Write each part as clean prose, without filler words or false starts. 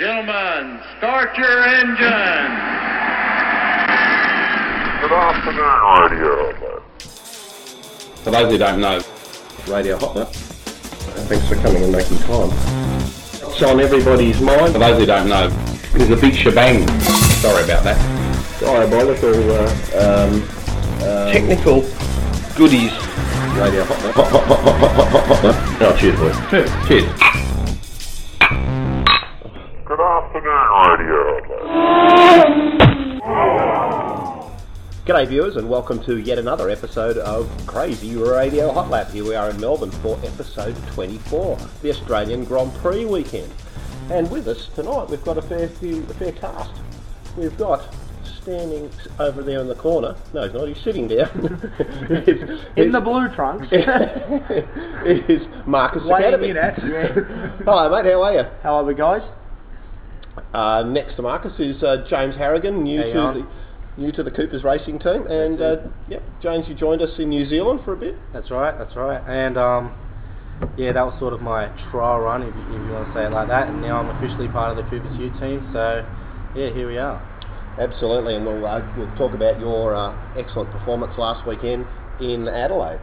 Gentlemen, start your engines. Good afternoon, Radio Hotler. For those who don't know, Radio Hotler. Thanks for coming and making time. It's on everybody's mind. For those who don't know, there's a big shebang. Sorry about that. Diabolical technical goodies. Radio Hotler. Oh, cheers, boys. Cheers. G'day viewers and welcome to yet another episode of Crazy Radio Hot Lap. Here we are in Melbourne for episode 24, the Australian Grand Prix weekend. And with us tonight we've got a fair cast. We've got standing over there in the corner. No, he's not. He's sitting down. in the blue trunks. Is Marcus Academy. Hello mate, how are you? How are we guys? Next to Marcus is James Harrigan, new to the Cooper's Racing Team, and James, you joined us in New Zealand for a bit. That's right, and that was sort of my trial run, if you want to say it like that, and now I'm officially part of the Cooper's U team, so here we are. Absolutely, and we'll talk about your excellent performance last weekend in Adelaide.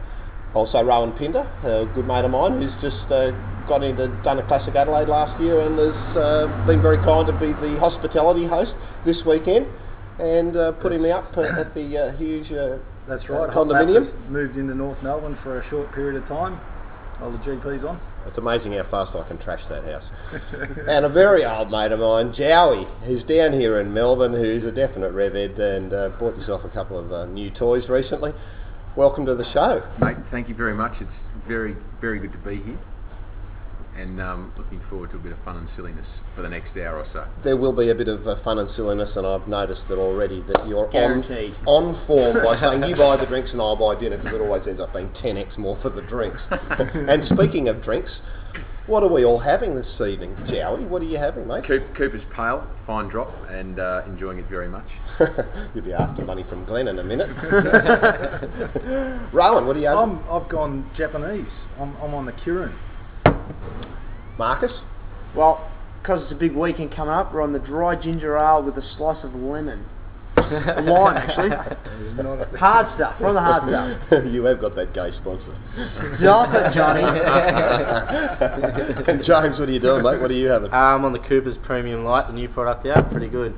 Also Rowan Pinder, a good mate of mine, who's just done a Classic Adelaide last year and has been very kind to be the hospitality host this weekend. And putting me up at the huge condominium. That's right, moved into North Melbourne for a short period of time while the GP's on. It's amazing how fast I can trash that house. And a very old mate of mine, Jowie, who's down here in Melbourne, who's a definite revhead and bought himself a couple of new toys recently. Welcome to the show. Mate, thank you very much. It's very, very good to be here. And looking forward to a bit of fun and silliness for the next hour or so. There will be a bit of fun and silliness, and I've noticed that already that you're on form by saying you buy the drinks and I'll buy dinner, because it always ends up being 10x more for the drinks. And speaking of drinks, what are we all having this evening? Jowie, what are you having, mate? Cooper's Pale, fine drop, and enjoying it very much. You'll be after money from Glenn in a minute. Rowan, what are you having? I've gone Japanese. I'm on the Kirin. Marcus? Well, because it's a big weekend coming up, we're on the dry ginger ale with a slice of lemon. Wine, actually. Hard stuff. We're on the hard stuff. You have got that gay sponsor. Stop it, Johnny. And James, what are you doing, mate? What are you having? I'm on the Cooper's Premium Light, the new product out. Pretty good.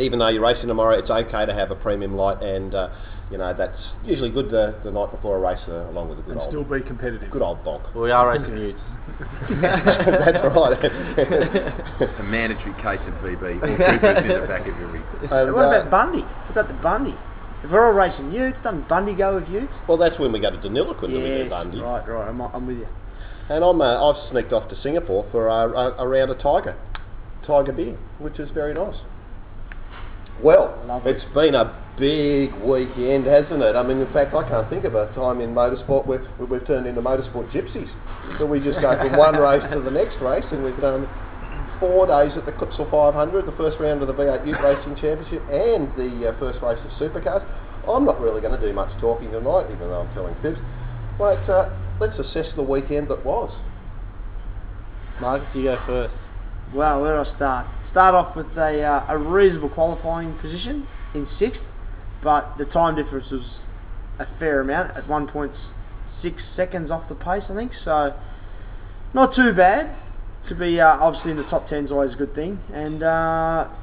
Even though you're racing tomorrow, it's okay to have a premium light, and that's usually good the night before a race, along with a good and old... still be competitive. Good old bonk. Well, we are racing Utes. That's right. It's a mandatory case of VB. Cooper's in the back of your rig. What about Bundy? What about the Bundy? If we're all racing Utes, doesn't Bundy go with Utes? Well, that's when we go to Deniliquin, when we do Bundy. Right, I'm with you. And I've sneaked off to Singapore for a round of Tiger beer, which is very nice. Well, it's been a big weekend, hasn't it? I mean, in fact, I can't think of a time in motorsport where we've turned into motorsport gypsies. So we just go from one race to the next race, and we've done 4 days at the Clipsal 500, the first round of the V8 Utes Racing Championship, and the first race of Supercars. I'm not really going to do much talking tonight, even though I'm telling fibs. But let's assess the weekend that was. Marcus, you go first. Well, where do I start? Start off with a reasonable qualifying position in 6th, but the time difference was a fair amount, at 1.6 seconds off the pace, I think, so not too bad. To be obviously in the top 10 is always a good thing, and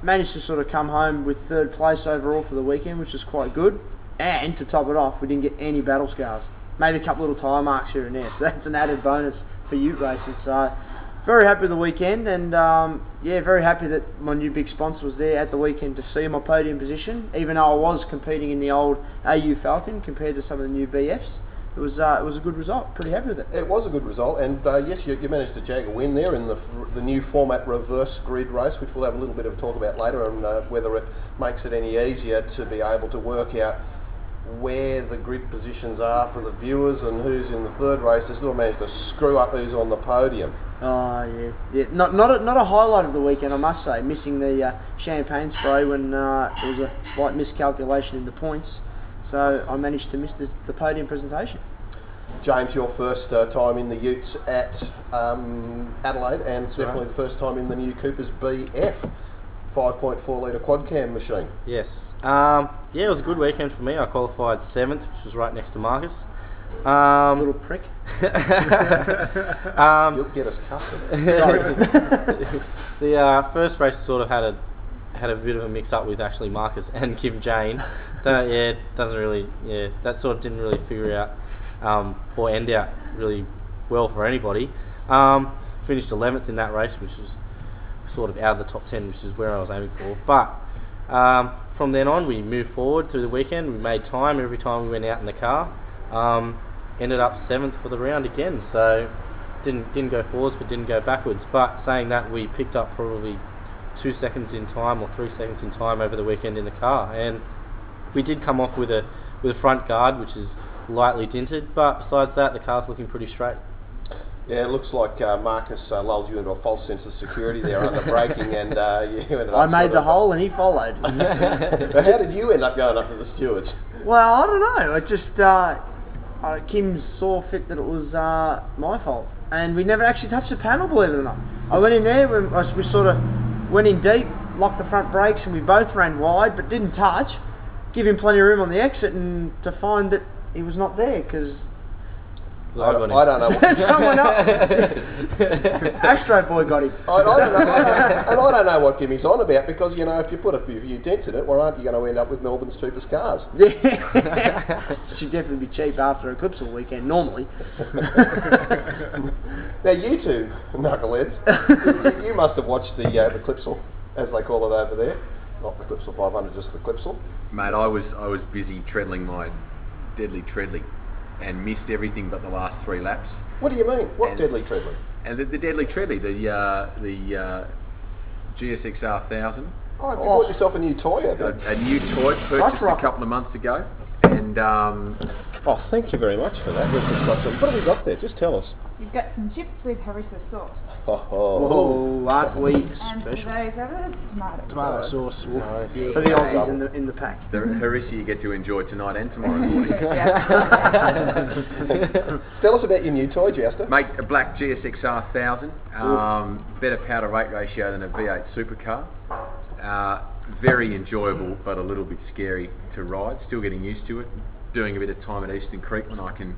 managed to sort of come home with 3rd place overall for the weekend, which is quite good, and to top it off, we didn't get any battle scars, maybe a couple little tyre marks here and there, so that's an added bonus for ute racing, so... Very happy with the weekend, and very happy that my new big sponsor was there at the weekend to see my podium position, even though I was competing in the old AU Falcon compared to some of the new BFs. It was a good result. Pretty happy with it. It was a good result, and yes, you managed to jag a win there in the new format reverse grid race, which we'll have a little bit of a talk about later, and whether it makes it any easier to be able to work out where the grid positions are for the viewers and who's in the third race. They still managed to screw up who's on the podium. Oh yeah. Not a highlight of the weekend, I must say. Missing the champagne spray when there was a slight miscalculation in the points, so I managed to miss the podium presentation. James, your first time in the Utes at Adelaide, and definitely the first time in the new Cooper's BF 5.4 litre quad cam machine. Yes. It was a good weekend for me. I qualified 7th, which was right next to Marcus. Little prick. You'll get us cussing. The first race sort of had a bit of a mix up with actually Marcus and Kim Jane. That sort of didn't really figure out or end out really well for anybody. Finished 11th in that race, which is sort of out of the top 10, which is where I was aiming for. But from then on, we moved forward through the weekend. We made time every time we went out in the car. Ended up 7th for the round again, so didn't go forwards but didn't go backwards. But saying that, we picked up probably 2 seconds in time or 3 seconds in time over the weekend in the car, and we did come off with a front guard which is lightly dinted, but besides that the car's looking pretty straight. Yeah, it looks like Marcus lulled you into a false sense of security there under braking, and you ended up... I made the hole and he followed. But how did you end up going up to the stewards? Well, I don't know, I just... Kim saw fit that it was my fault, and we never actually touched the panel, believe it or not. I went in there, we sort of went in deep, locked the front brakes, and we both ran wide but didn't touch, give him plenty of room on the exit, and to find that he was not there because I don't know. Someone else. Astro Boy got him. I don't know what Jimmy's on about, because, you know, if you put a few dents in it, well, aren't you going to end up with Melbourne's cheapest cars? Yeah. She'd definitely be cheap after a Clipsal weekend, normally. Now, you two, knuckleheads, you must have watched the Clipsal, as they call it over there. Not the Clipsal 500, just the Clipsal. Mate, I was busy treadling my deadly treadling, and missed everything but the last three laps. What do you mean? What and deadly treadly? And the deadly treadly, the GSXR 1000. Oh, you bought yourself a new toy, haven't you? A new toy purchased a couple of months ago. And thank you very much for that. What have we got there? Just tell us. You've got some chips with Harissa sauce. Oh, aren't we special? And for those others, tomato sauce. No. Yeah. For the oldies in the pack. The Harissa you get to enjoy tonight and tomorrow morning. Tell us about your new toy, Jester. Mate, a black GSXR 1000. Better power to weight ratio than a V8 supercar. Very enjoyable, but a little bit scary to ride. Still getting used to it. Doing a bit of time at Eastern Creek when I can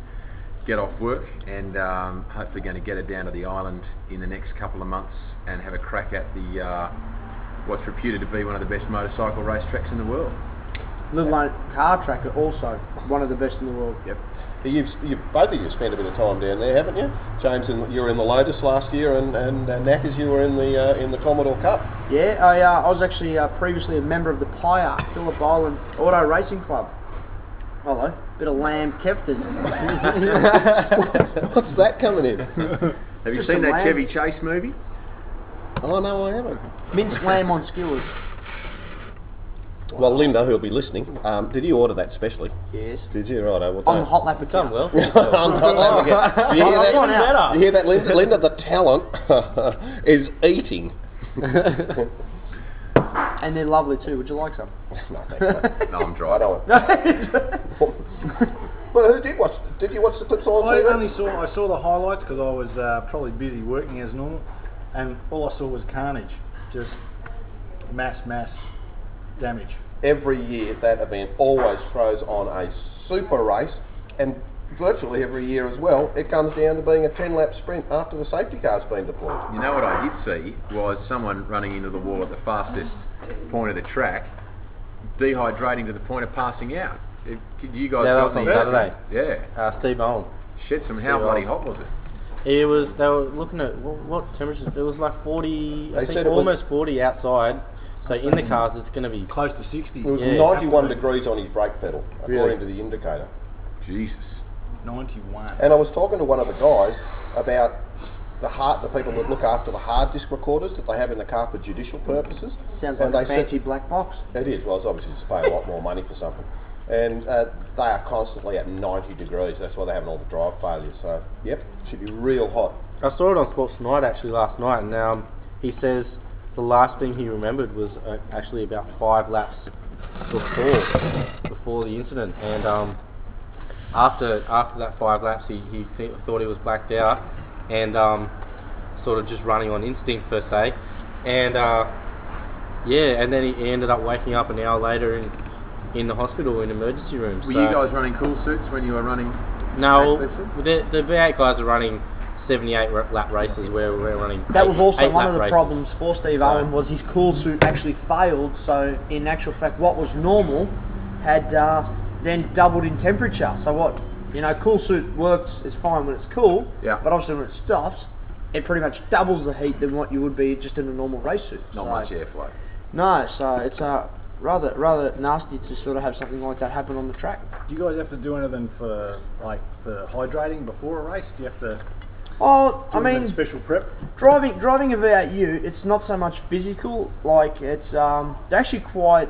get off work, and hopefully going to get her down to the island in the next couple of months and have a crack at the what's reputed to be one of the best motorcycle racetracks in the world. Little car track, also one of the best in the world. Yep. Both of you spent a bit of time down there, haven't you? James, you were in the Lotus last year, and Knackers, you were in the Commodore Cup. Yeah, I was actually previously a member of the PIAR, Phillip Island Auto Racing Club. Hello, bit of lamb kefton. What's that coming in? Have you seen that Chevy Chase movie? Oh no, I haven't. Minced lamb on skewers. Well, Linda, who'll be listening, did you order that specially? Yes. Did you? Righto. What's on the Hot Lap account. Well. On the Hot Lap account. You hear that, Linda? Linda, the talent is eating. And they're lovely too. Would you like some? No, thanks, mate. No, I'm dry. I don't want. Well, who did watch? Did you watch the clips on? I saw the highlights because I was probably busy working as normal, and all I saw was carnage, just mass damage. Every year that event always throws on a super race, and virtually every year as well, it comes down to being a 10-lap sprint after the safety car's been deployed. You know what I did see was someone running into the wall at the fastest point of the track, dehydrating to the point of passing out. You guys got me on Saturday. Yeah. Steve Owen. Shit, how bloody hot was it? It was. They were looking at what temperatures. It was like 40. I think almost 40 outside. So in the cars, it's going to be close to 60. It was 91 degrees on his brake pedal, according to the indicator. Jesus. 91. And I was talking to one of the guys about the people that look after the hard disk recorders that they have in the car for judicial purposes. Sounds like a fancy black box. It is. Well, it's obviously just pay a lot more money for something. And they are constantly at 90 degrees. That's why they're having all the drive failures. So, yep, should be real hot. I saw it on Sports Night actually last night, and he says the last thing he remembered was actually about 5 laps before the incident. And after that 5 laps, he thought he was blacked out and sort of just running on instinct per se. And and then he ended up waking up an hour later in the hospital in emergency room. Were you guys running cool suits when you were running? No, the V8 guys are running 78 lap races where we're running. That was also one of the problems for Steve Owen, was his cool suit actually failed, so in actual fact what was normal had then doubled in temperature. So what, cool suit works, it's fine when it's cool, but obviously when it stops, it pretty much doubles the heat than what you would be just in a normal race suit. Not much airflow. No, so it's rather nasty to sort of have something like that happen on the track. Do you guys have to do anything for hydrating before a race? Do you have to special prep? Driving a V8 U, it's not so much physical, it's actually quite,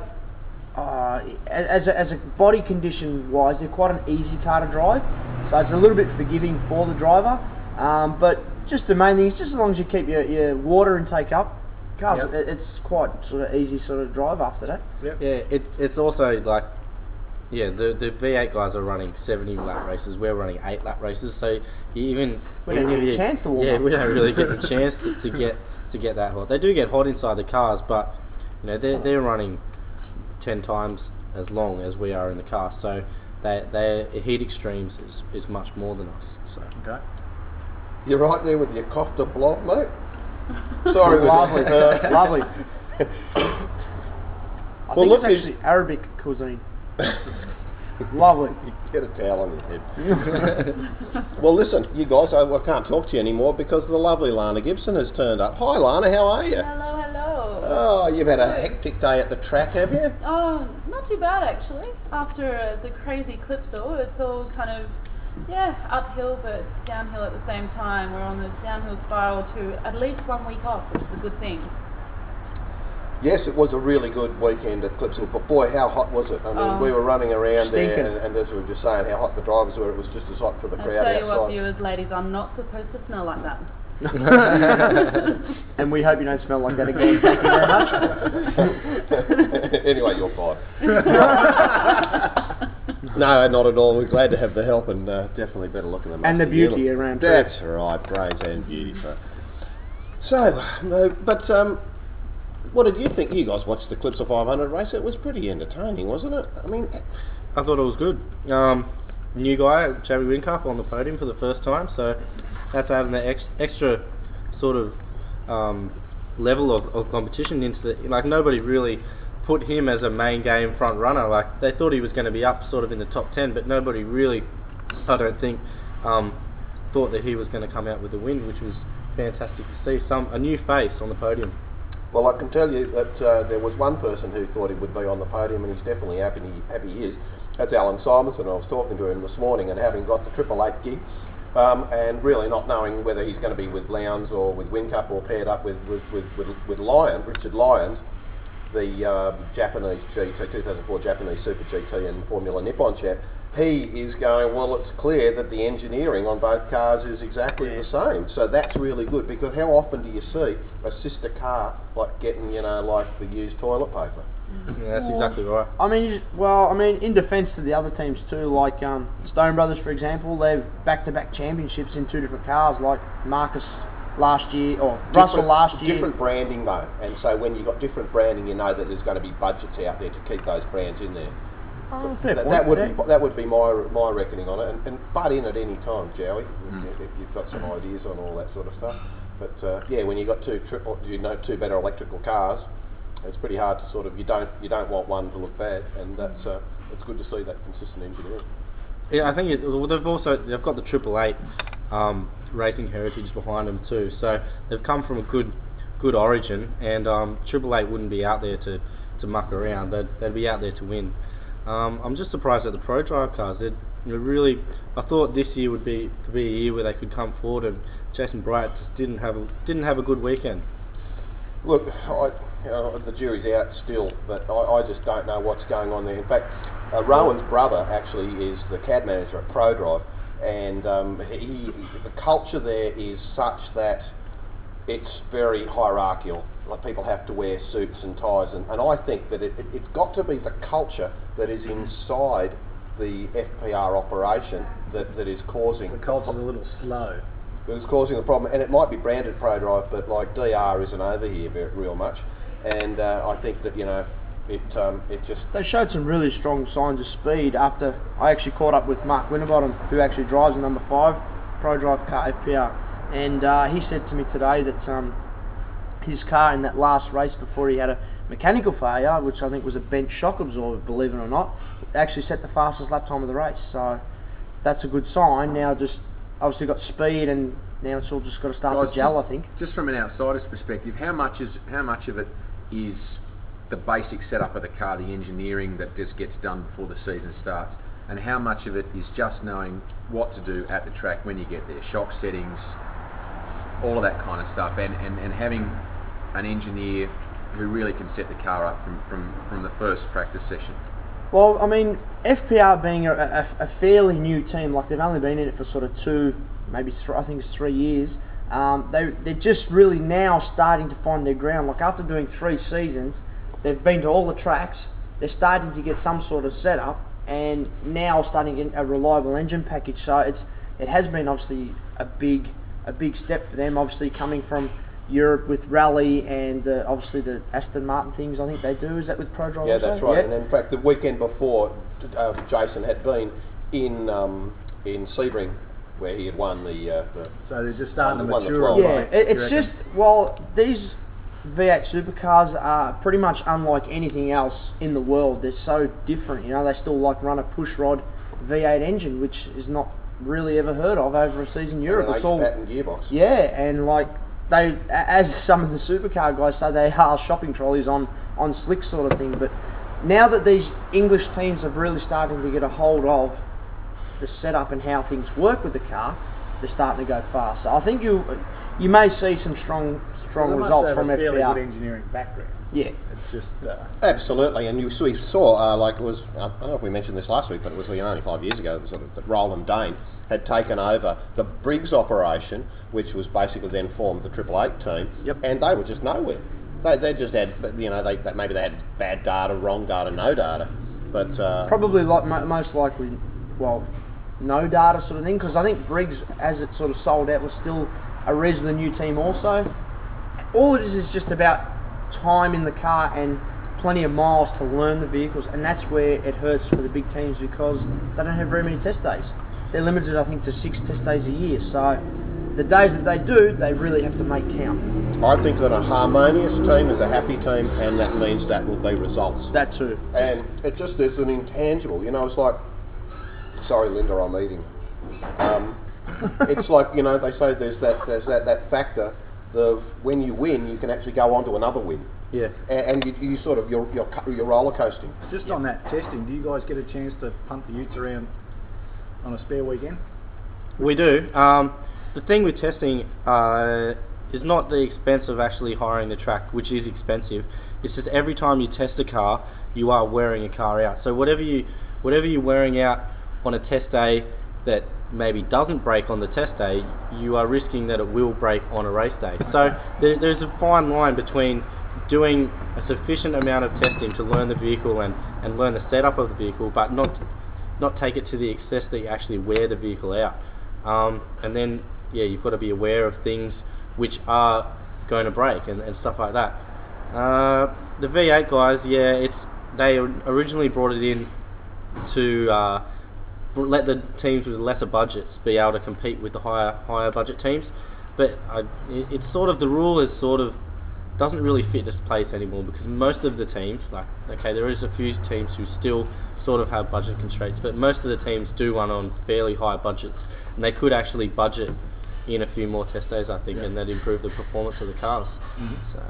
as a body condition wise, they're quite an easy car to drive, so it's a little bit forgiving for the driver, but just the main thing is just as long as you keep your water intake up, it's quite sort of easy sort of drive after that. Yep. Yeah, it's also the V8 guys are running 70 lap races, we're running 8 lap races, so we don't really get the chance to get that hot. They do get hot inside the cars, but they're running 10 times as long as we are in the car, so their heat extremes is much more than us. So okay, you're right there with your coughed up blob, mate. Sorry, lovely. I think it's actually Arabic cuisine. Lovely. You get a towel on your head. Well, listen, you guys, I can't talk to you anymore because the lovely Lana Gibson has turned up. Hi, Lana, how are you? Hello. Oh, you've had a hectic day at the track, have you? Oh, not too bad, actually. After the crazy Clipsal, it's all kind of, uphill but downhill at the same time. We're on the downhill spiral to at least 1 week off, which is a good thing. Yes, it was a really good weekend at Clipsal, but boy, how hot was it? I mean, we were running around stinking there, and as we were just saying, how hot the drivers were, it was just as hot for the crowd outside. I'll tell you what, viewers, ladies, I'm not supposed to smell like that. And we hope you don't smell like that again. Thank you very much. Anyway, you're fine. No, not at all. We're glad to have the help, and definitely better looking than and the beauty deal around. That's right, brains and beauty. What did you think? You guys watched the Clipsal 500 race. It was pretty entertaining, wasn't it? I mean, I thought it was good. New guy, Jowie Wincup, on the podium for the first time, so that's adding that extra sort of level of competition into nobody really put him as a main game front runner. They thought he was going to be up sort of in the top 10, but nobody really, I don't think, thought that he was going to come out with the win, which was fantastic to see. A new face on the podium. Well, I can tell you that there was one person who thought he would be on the podium, and he's definitely happy he is. That's Alan Simonson. I was talking to him this morning, and having got the Triple Eight gig, and really not knowing whether he's going to be with Lowndes or with Wincup or paired up with Lyons, Richard Lyons, the Japanese GT, 2004 Japanese Super GT and Formula Nippon champ. He is going, well, it's clear that the engineering on both cars is exactly the same. So that's really good, because how often do you see a sister car getting, the used toilet paper? Mm-hmm. Yeah, that's exactly right. I mean, in defence to the other teams too, Stone Brothers, for example, they've back-to-back championships in two different cars, like Marcus last year, or Russell last year. Different branding, though. And so when you've got different branding, you know that there's going to be budgets out there to keep those brands in there. Oh, that would be my reckoning on it, and butt in at any time, Jowie, if you've got some ideas on all that sort of stuff. But when you got two better electrical cars, it's pretty hard to you don't want one to look bad, and that's it's good to see that consistent engineering. Yeah, I think they've got the Triple Eight racing heritage behind them too, so they've come from a good origin, and Triple Eight wouldn't be out there to muck around. They'd be out there to win. I'm just surprised at the ProDrive cars. They're really, I thought this year could be a year where they could come forward, and Jason Bryant just didn't have a good weekend. Look, the jury's out still, but I just don't know what's going on there. In fact, Rowan's brother actually is the CAD manager at ProDrive, and the culture there is such that it's very hierarchical. Like, people have to wear suits and ties, and I think that it's got to be the culture that is inside the FPR operation that is causing... The culture's a little slow. It's causing the problem, and it might be branded ProDrive, but like DR isn't over here real much, and I think that, you know, it just... They showed some really strong signs of speed after I actually caught up with Mark Winterbottom, who actually drives the number 5 ProDrive car FPR, and he said to me today that his car in that last race before he had a mechanical failure, which I think was a bent shock absorber, believe it or not, actually set the fastest lap time of the race, so that's a good sign. Now just... obviously got speed, and now it's all just got to start to gel, I think. Just from an outsider's perspective, how much of it is the basic setup of the car, the engineering that just gets done before the season starts, and how much of it is just knowing what to do at the track when you get there, shock settings, all of that kind of stuff, and having an engineer who really can set the car up from the first practice session? Well, I mean, FPR being a fairly new team, like they've only been in it for sort of three years, they're just really now starting to find their ground. Like after doing 3 seasons, they've been to all the tracks, they're starting to get some sort of setup, and now starting to get a reliable engine package. So it has been obviously a big step for them, obviously coming from Europe with Rally and obviously the Aston Martin things I think they do, is that with ProDrive? Yeah, that's right, yeah. And in fact the weekend before Jason had been in Sebring where he had won the so they're just starting to mature. Yeah, right? It's just, well, these V8 supercars are pretty much unlike anything else in the world. They're so different, you know, they still like run a pushrod V8 engine, which is not really ever heard of over a season in Europe. It's all pattern gearbox. Yeah, and like they, as some of the supercar guys say, they are shopping trolleys on slick sort of thing. But now that these English teams are really starting to get a hold of the setup and how things work with the car, they're starting to go fast. So I think you may see some strong results from FPR. They must have a fairly good engineering background. Yeah, it's just absolutely. And we saw I don't know if we mentioned this last week, but it was only 5 years ago that Roland Dane had taken over the Briggs operation, which was basically then formed the Triple Eight team. Yep. And they were just nowhere. They just had, maybe they had bad data, wrong data, no data, but probably like most likely, well, no data sort of thing, because I think Briggs, as it sort of sold out, was still a reasonably new team also. All it is just about time in the car and plenty of miles to learn the vehicles, and that's where it hurts for the big teams because they don't have very many test days. They're limited, I think, to 6 test days a year, so the days that they do, they really have to make count. I think that a harmonious team is a happy team, and that means that will be results. That too. And it just is an intangible, it's like, sorry Linda, I'm eating. It's like, they say there's that factor of when you win, you can actually go on to another win. Yeah. And you sort of, you're roller coasting. Just on that testing, do you guys get a chance to punt the utes around on a spare weekend? We do. The thing with testing is not the expense of actually hiring the track, which is expensive. It's just every time you test a car, you are wearing a car out. So whatever you're wearing out on a test day that maybe doesn't break on the test day, you are risking that it will break on a race day. So there's a fine line between doing a sufficient amount of testing to learn the vehicle and learn the setup of the vehicle, but not take it to the excess that you actually wear the vehicle out. And then, you've got to be aware of things which are going to break and stuff like that. The V8 guys, they originally brought it in to... let the teams with lesser budgets be able to compete with the higher budget teams, but it's sort of, the rule is sort of doesn't really fit this place anymore, because most of the teams, there is a few teams who still sort of have budget constraints, but most of the teams do run on fairly high budgets, and they could actually budget in a few more test days, I think, and that improve the performance of the cars. Mm-hmm. So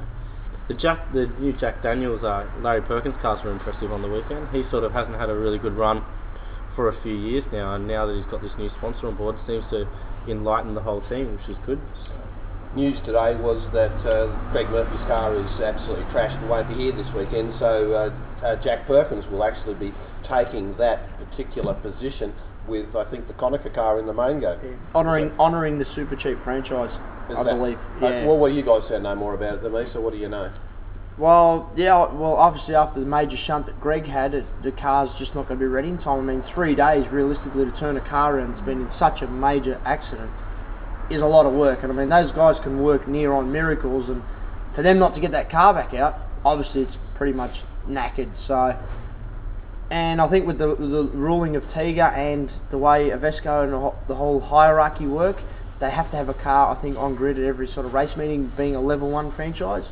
the new Jack Daniels, Larry Perkins cars were impressive on the weekend. He sort of hasn't had a really good run for a few years now, and now that he's got this new sponsor on board, seems to enlighten the whole team, which is good. News today was that Craig Murphy's car is absolutely trashed and won't be here this weekend, so Jack Perkins will actually be taking that particular position with, I think, the Konica car in the main go. Yeah. Honouring the Super Cheap franchise, I believe. Yeah. Well, you guys know more about it than me, so what do you know? Well, yeah, well, obviously after the major shunt that Greg had, the car's just not going to be ready in time. I mean, 3 days, realistically, to turn a car around that's been in such a major accident is a lot of work. And I mean, those guys can work near on miracles, and for them not to get that car back out, obviously it's pretty much knackered. So, and I think with the ruling of Tiger and the way Avesco and the whole hierarchy work, they have to have a car, I think, on grid at every sort of race meeting, being a level one franchise.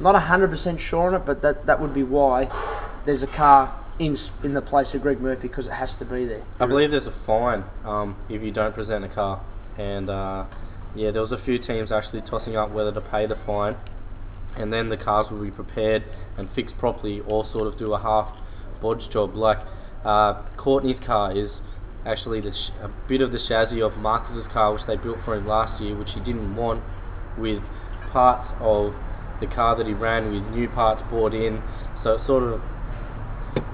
Not 100% sure on it, but that would be why there's a car in the place of Greg Murphy, because it has to be there. I believe there's a fine if you don't present a car, and yeah, there was a few teams actually tossing up whether to pay the fine, and then the cars will be prepared and fixed properly, or sort of do a half bodge job. Like Courtney's car is actually a bit of the chassis of Marcus's car, which they built for him last year, which he didn't want, with parts of the car that he ran with new parts brought in, so it sort of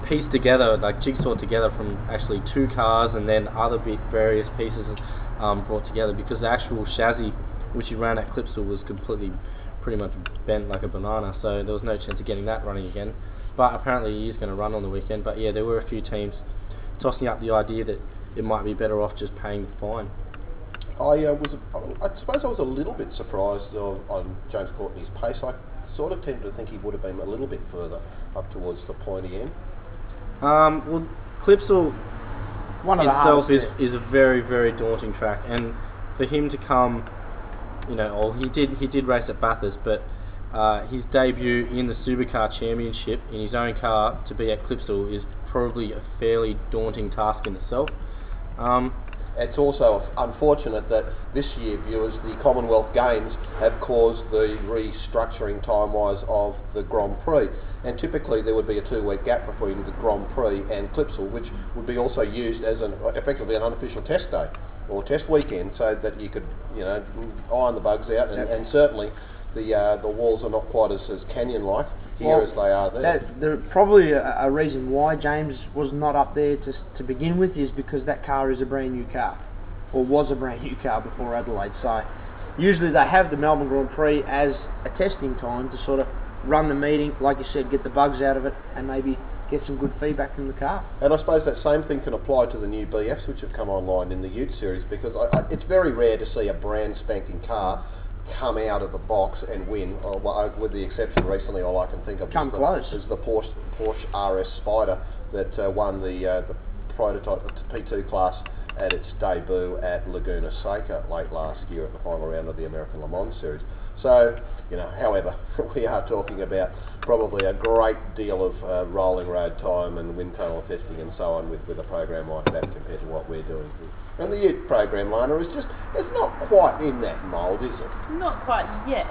pieced together, like jigsaw together from actually two cars, and then other various pieces brought together, because the actual chassis which he ran at Clipsal was completely pretty much bent like a banana, so there was no chance of getting that running again. But apparently he is going to run on the weekend. But yeah, there were a few teams tossing up the idea that it might be better off just paying the fine. I suppose I was a little bit surprised on James Courtney's pace. I sort of tended to think he would have been a little bit further up towards the pointy end. Well, Clipsal itself is a very, very daunting track, and for him to come, you know, well, he did race at Bathurst, but his debut in the Supercar Championship in his own car to be at Clipsal is probably a fairly daunting task in itself. It's also unfortunate that this year, viewers, the Commonwealth Games have caused the restructuring time-wise of the Grand Prix, and typically there would be a two-week gap between the Grand Prix and Clipsal, which would be also used as effectively an unofficial test day or test weekend, so that you could, you know, iron the bugs out, and certainly the walls are not quite as canyon-like here as they are there. There's probably a reason why James was not up there to begin with, is because that car is a brand new car, or was a brand new car before Adelaide. So usually they have the Melbourne Grand Prix as a testing time to sort of run the meeting, like you said, get the bugs out of it, and maybe get some good feedback from the car. And I suppose that same thing can apply to the new BFs which have come online in the Ute series, because it's very rare to see a brand spanking car come out of the box and win, with the exception recently, all I can think of is the Porsche RS Spyder that won the prototype P2 class at its debut at Laguna Seca late last year at the final round of the American Le Mans series. So, you know, however, we are talking about probably a great deal of rolling road time and wind tunnel testing and so on with a program like that compared to what we're doing here. And the Ute program, Lana, it's not quite in that mould, is it? Not quite yet.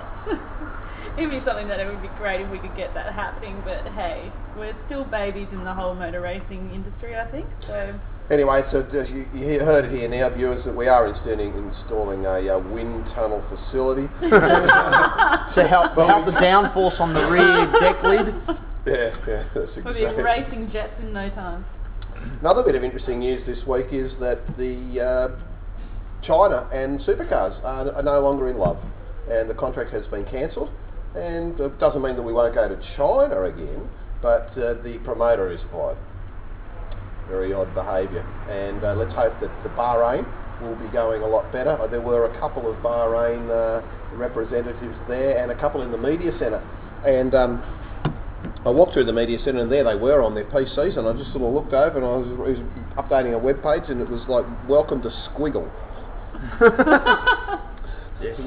It would be something that it would be great if we could get that happening, but hey, we're still babies in the whole motor racing industry, I think, so... Anyway, so you heard it here now, viewers, that we are installing a wind tunnel facility to help the downforce on the rear deck lid. Yeah, that's exactly. We'll be racing jets in no time. Another bit of interesting news this week is that the China and supercars are no longer in love, and the contract has been cancelled. And it doesn't mean that we won't go to China again, but the promoter is fired. Very odd behaviour, and let's hope that the Bahrain will be going a lot better. There were a couple of Bahrain representatives there, and a couple in the media centre, and I walked through the media centre and there they were on their PCs, and I just sort of looked over and I was updating a web page, and it was like, welcome to Squiggle. Yes, a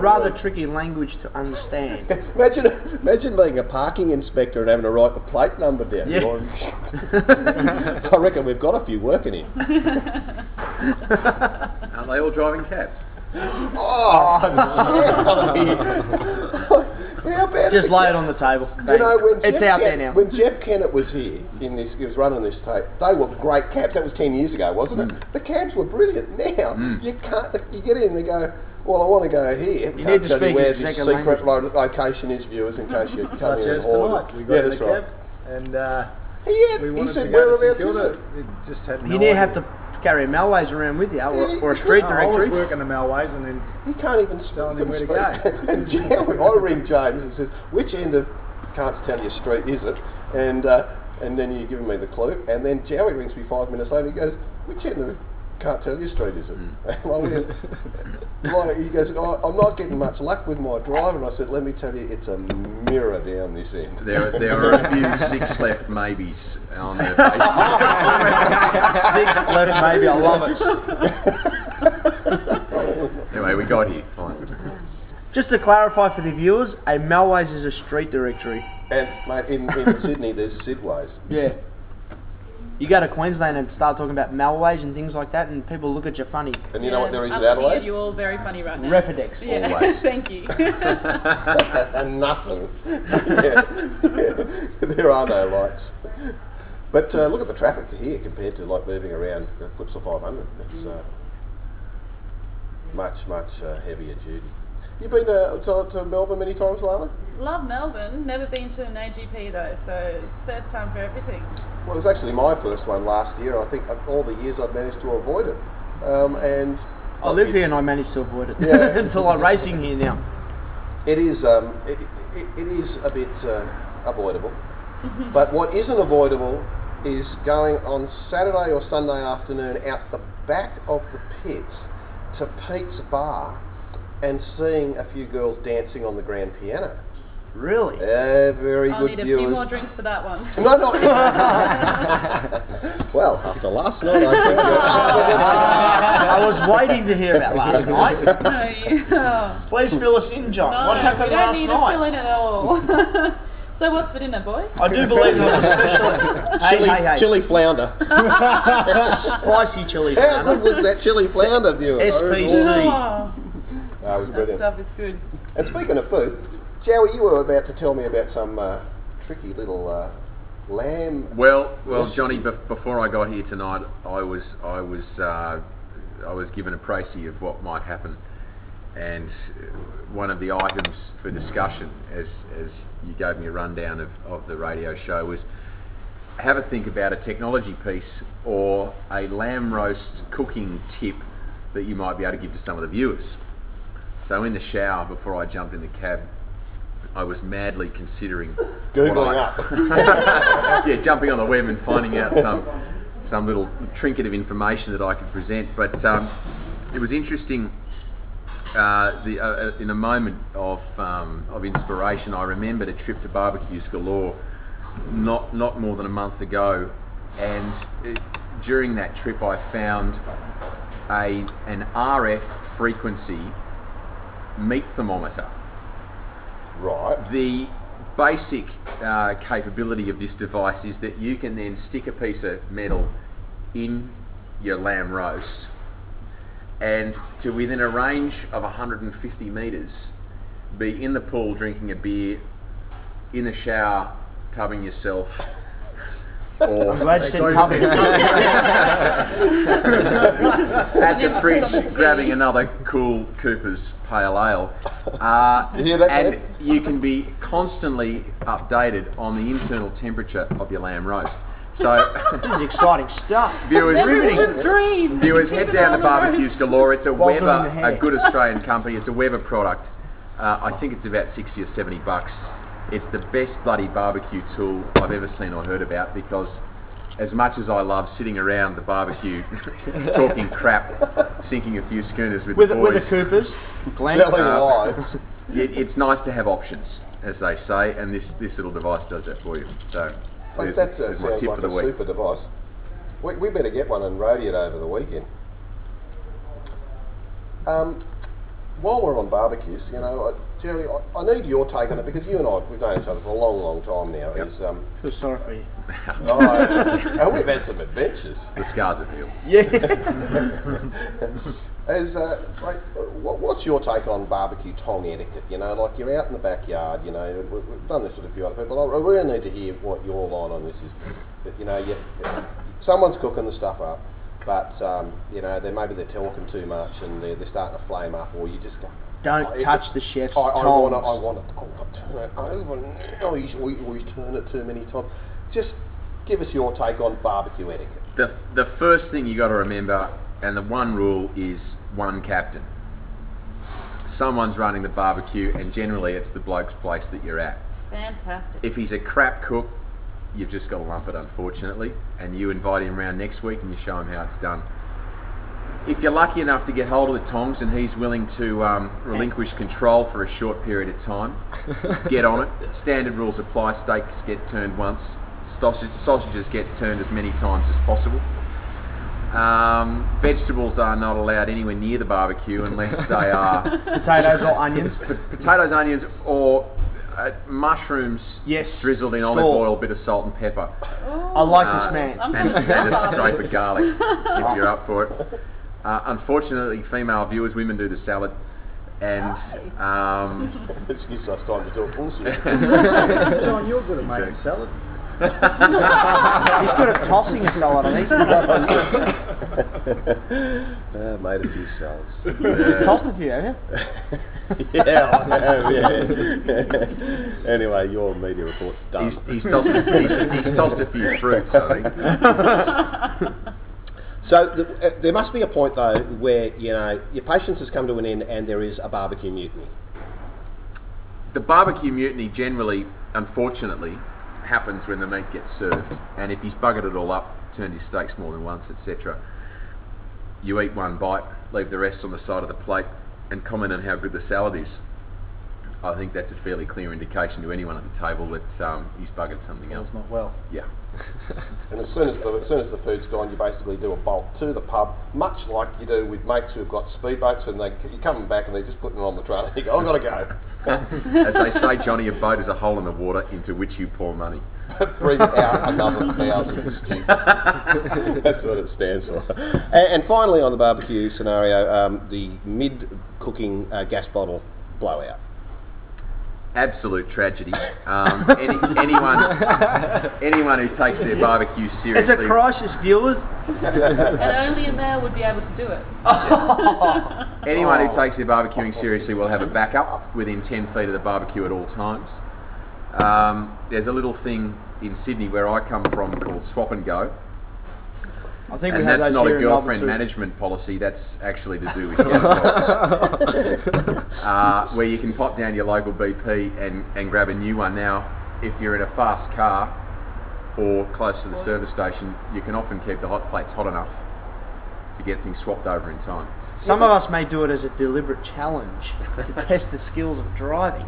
rather tricky language to understand. imagine being a parking inspector and having to write the plate number down. Yeah. I reckon we've got a few working here. Are they all driving cabs? Oh, yeah, just lay it on the table. You know, when Jeff Kennett was here, he was running this tape, they were great cabs. That was 10 years ago, wasn't it? The cabs were brilliant. Now, you get in and go, well, I want to go here. You need to speak where the secret location is, viewers, in case you're coming in hall. We got in the cab, and we said, whereabouts is it? You didn't have to carry a Malways around with you, or a street directory. I was working a Malways, and then you can't even tell him where to go. And I ring James and says, which end of can't tell you straight, is it? And then you're giving me the clue. And then Jowie rings me 5 minutes later and he goes, which end of can't tell you straight, is it? And he goes, I'm not getting much luck with my drive. And I said, let me tell you, it's a mirror down this end. There are a few six left maybes on their face. Six left maybe, I love it. Anyway, we got here. Fine. Just to clarify for the viewers, a Melways is a street directory. And mate, in Sydney, there's Sidways. Yeah. You go to Queensland and start talking about Melways and things like that, and people look at you funny. And you know what there is in Adelaide? You're all very funny right now. Repidex. Yeah. Always. Thank you. And nothing. Yeah. There are no lights. But look at the traffic here compared to like moving around the Clipsal 500. It's much heavier duty. You've been to Melbourne many times, Lana? Love Melbourne. Never been to an AGP though, so first time for everything. Well, it was actually my first one last year. I think all the years I've managed to avoid it. And I live here and I managed to avoid it until I'm racing here now. It is it is a bit avoidable, but what isn't avoidable is going on Saturday or Sunday afternoon out the back of the pits to Pete's Bar and seeing a few girls dancing on the grand piano. Really? Very I'll good viewers. I'll need a few more drinks for that one. No. Well, after last night, I think... I was waiting to hear about last night. Please fill us in, John. No, what happened last night? You don't need to fill in at all. So what's for dinner, boys? I do believe it was a special... Hey. Chili flounder. Spicy chili flounder. How good was that chili flounder, viewer? SPC. That was brilliant. That stuff is good. And speaking of food, Jowie, you were about to tell me about some tricky little lamb. Well, Johnny. Before I got here tonight, I was given a précis of what might happen, and one of the items for discussion, as you gave me a rundown of the radio show, was have a think about a technology piece or a lamb roast cooking tip that you might be able to give to some of the viewers. So in the shower before I jumped in the cab, I was madly considering Googling up. Jumping on the web and finding out some little trinket of information that I could present. But it was interesting. In a moment of inspiration, I remembered a trip to Barbecues Galore not more than a month ago, and during that trip, I found an RF frequency meat thermometer. Right. The basic capability of this device is that you can then stick a piece of metal in your lamb roast and to within a range of 150 metres be in the pool drinking a beer, in the shower tubbing yourself. Or at the fridge grabbing another cool Cooper's pale ale, and you can be constantly updated on the internal temperature of your lamb roast. So this is exciting stuff. Viewers, head down to Barbecues Galore. It's a Weber, a good Australian company. It's a Weber product. I think it's about $60 or $70. It's the best bloody barbecue tool I've ever seen or heard about, because as much as I love sitting around the barbecue talking crap, sinking a few schooners with the boys, with the Coopers, it's nice to have options, as they say, and this little device does that for you. So that sounds like a super device. We better get one and roadie it over the weekend. While we're on barbecues, you know, Jowie, I need your take on it, because you and I, we've known each other for a long, long time now. Yep. Feel sorry for you. And we've had some adventures. The scars of you. Yeah. What's your take on barbecue tong etiquette? You know, like you're out in the backyard, you know, we've done this with a few other people. I really need to hear what your line on this is. That, you know, someone's cooking the stuff up, but you know, they're talking too much and they're starting to flame up, or you just go, don't touch the chef's tongs. I want to turn it over. Oh, we turn it too many times. Just give us your take on barbecue etiquette. The first thing you got to remember, and the one rule, is one captain. Someone's running the barbecue, and generally it's the bloke's place that you're at. Fantastic. If he's a crap cook, you've just got to lump it, unfortunately, and you invite him around next week and you show him how it's done. If you're lucky enough to get hold of the tongs and he's willing to relinquish control for a short period of time, get on it. Standard rules apply. Steaks get turned once. Sausages get turned as many times as possible. Vegetables are not allowed anywhere near the barbecue unless they are... potatoes or onions. Potatoes, onions, or... mushrooms, yes, drizzled in olive oil, a bit of salt and pepper. Ooh. I like this man. And a scrape of garlic if you're up for it. Unfortunately, female viewers, women do the salad, and it just gives us time to do a full season. John, you're good at making salad. He's good at tossing a salad. I made a few salads. You've tossed a few, have you? Yeah, I have, yeah. Anyway, your media report's done. He's tossed a few fruits, I think. So there must be a point, though, where, you know, your patience has come to an end and there is a barbecue mutiny. The barbecue mutiny generally, unfortunately, happens when the meat gets served. And if he's buggered it all up, turned his steaks more than once, etc., you eat one bite, leave the rest on the side of the plate, and comment on how good the salad is. I think that's a fairly clear indication to anyone at the table that he's buggered something else. Not well. Yeah. And as soon as the food's gone, you basically do a bolt to the pub, much like you do with mates who've got speedboats, and you're coming back and they're just putting it on the trailer. You go, I've got to go. As they say, Johnny, a boat is a hole in the water into which you pour money. Breathe out another thousand is stupid. That's what it stands for. And finally, on the barbecue scenario, the mid-cooking gas bottle blowout. Absolute tragedy. Anyone who takes their barbecue seriously... It's a crisis, viewers. And only a male would be able to do it. Yeah. Anyone who takes their barbecuing seriously will have a backup within 10 feet of the barbecue at all times. There's a little thing in Sydney where I come from called swap and go. I think we have that's not a girlfriend management policy, that's actually to do with where you can pop down your local BP and grab a new one. Now, if you're in a fast car or close to the service station, you can often keep the hot plates hot enough to get things swapped over in time. Some of us may do it as a deliberate challenge to test the skills of driving.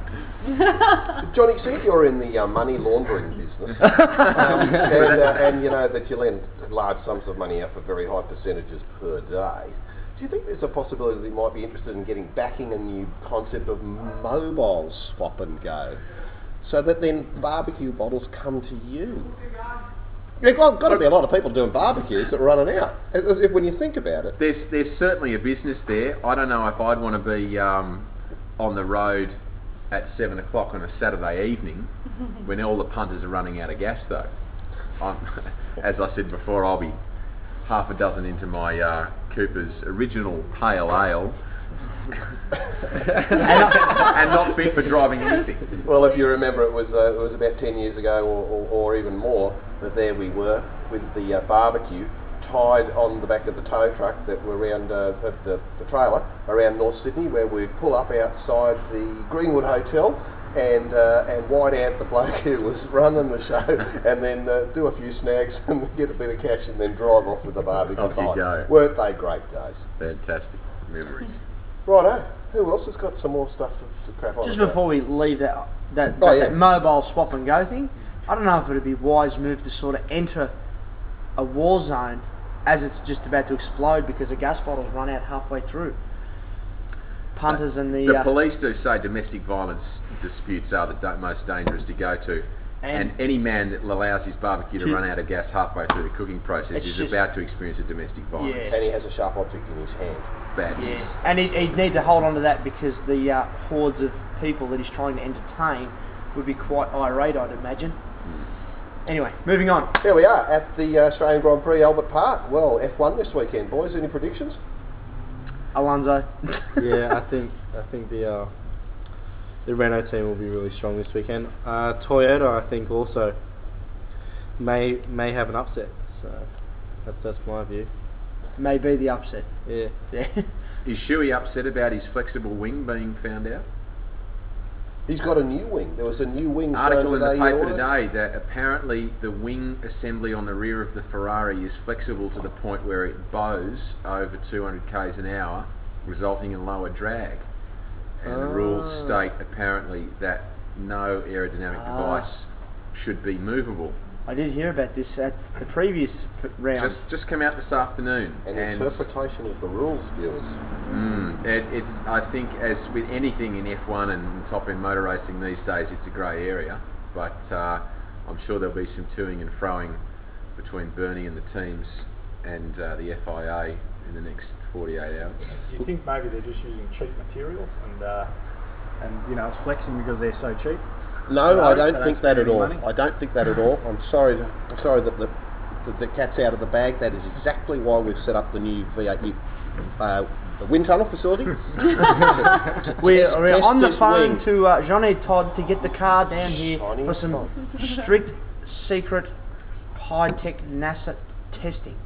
Johnny, see if you're in the money laundering business, and you know that you lend large sums of money out for very high percentages per day, do you think there's a possibility that you might be interested in getting backing a new concept of mobile swap and go, so that then barbecue bottles come to you? There's got to be a lot of people doing barbecues that are running out, when you think about it. There's certainly a business there. I don't know if I'd want to be on the road at 7 o'clock on a Saturday evening when all the punters are running out of gas, though. As I said before, I'll be half a dozen into my Cooper's original pale ale. And not fit for driving anything. Well, if you remember, it was about 10 years ago, or even more, that there we were with the barbecue tied on the back of the tow truck that were around the trailer around North Sydney, where we'd pull up outside the Greenwood Hotel and white out the bloke who was running the show, and then do a few snags and get a bit of cash and then drive off with the barbecue. Off you go. Weren't they great days? Fantastic memories. Righto, who else has got some more stuff to crap on? Just before we leave that mobile swap and go thing, I don't know if it would be wise move to sort of enter a war zone as it's just about to explode because the gas bottles run out halfway through. Punters and the police do say domestic violence disputes are the most dangerous to go to. And any man that allows his barbecue to run out of gas halfway through the cooking process is about to experience a domestic violence. Yes. And he has a sharp object in his hand. Bad news. Yes. And he'd need to hold on to that because the hordes of people that he's trying to entertain would be quite irate, I'd imagine. Anyway, moving on. There we are at the Australian Grand Prix, Albert Park. Well, F1 this weekend, boys. Any predictions? Alonso. Yeah, I think the Renault team will be really strong this weekend. Toyota, I think, also may have an upset. So that's my view. May be the upset. Yeah. Is Shuey upset about his flexible wing being found out? He's got a new wing. There was a new wing. Article in the paper today that apparently the wing assembly on the rear of the Ferrari is flexible to the point where it bows over 200 km/h, resulting in lower drag. And the rules state apparently that no aerodynamic device should be movable. I did hear about this at the previous round. Just came out this afternoon. An interpretation of the rules, viewers. I think, as with anything in F1 and top-end motor racing these days, it's a grey area. But I'm sure there'll be some toing and froing between Bernie and the teams and the FIA in the next 48 hours. You think maybe they're just using cheap materials and you know, it's flexing because they're so cheap? No, I don't think that at all. I don't think that at all. I'm sorry that the cat's out of the bag. That is exactly why we've set up the new V8 the wind tunnel facility. we're on the phone to Jean-Ed Todd to get the car down here for some strict, secret, high-tech NASA testing.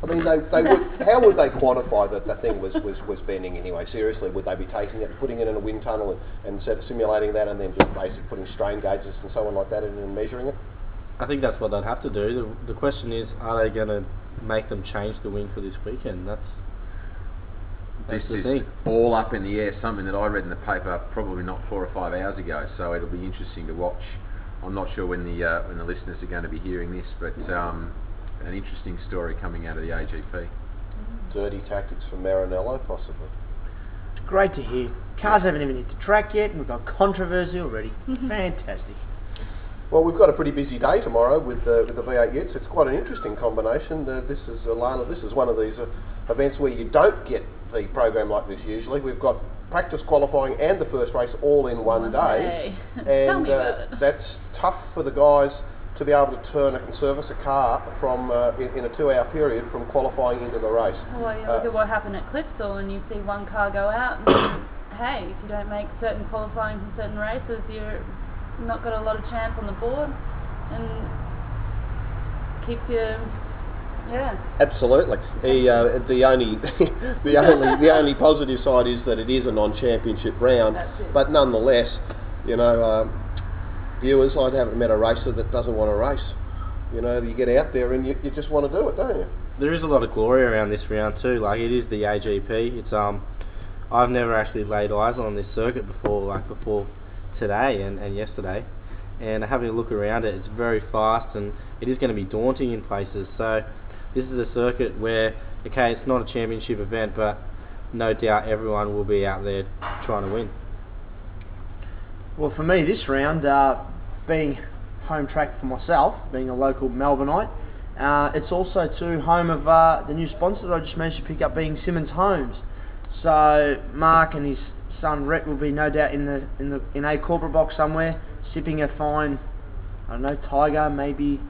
I mean, they would, how would they quantify that the thing was bending anyway? Seriously, would they be taking it, putting it in a wind tunnel and simulating that and then just basically putting strain gauges and so on like that in and measuring it? I think that's what they'd have to do. The question is, are they going to make them change the wing for this weekend? That's the thing. All up in the air, something that I read in the paper probably not 4 or 5 hours ago, so it'll be interesting to watch. I'm not sure when the listeners are going to be hearing this, but... an interesting story coming out of the AGP. Dirty tactics from Maranello, possibly. Great to hear. Cars haven't even hit the track yet, and we've got controversy already. Fantastic. Well, we've got a pretty busy day tomorrow with the V8 Utes. It's quite an interesting combination. This is one of these events where you don't get the program like this usually. We've got practice qualifying and the first race all in one day. And that's tough for the guys to be able to turn and service a car from in a 2-hour period from qualifying into the race. Well, you look at what happened at Clipsal, and you see one car go out, and hey, if you don't make certain qualifying from certain races, you're not got a lot of chance on the board, and keep your absolutely. The only positive side is that it is a non-championship round, but nonetheless, you know. Viewers, I haven't met a racer that doesn't want to race. You know, you get out there and you just want to do it, don't you? There is a lot of glory around this round too. Like, it is the AGP. It's I've never actually laid eyes on this circuit before, like before today and yesterday. And having a look around it, it's very fast and it is going to be daunting in places. So this is a circuit where, okay, it's not a championship event, but no doubt everyone will be out there trying to win. Well, for me this round, being home track for myself, being a local Melbourneite, it's also too home of the new sponsor that I just managed to pick up, being Simmons Homes. So Mark and his son Rhett will be no doubt in a corporate box somewhere, sipping a fine, I don't know, Tiger, maybe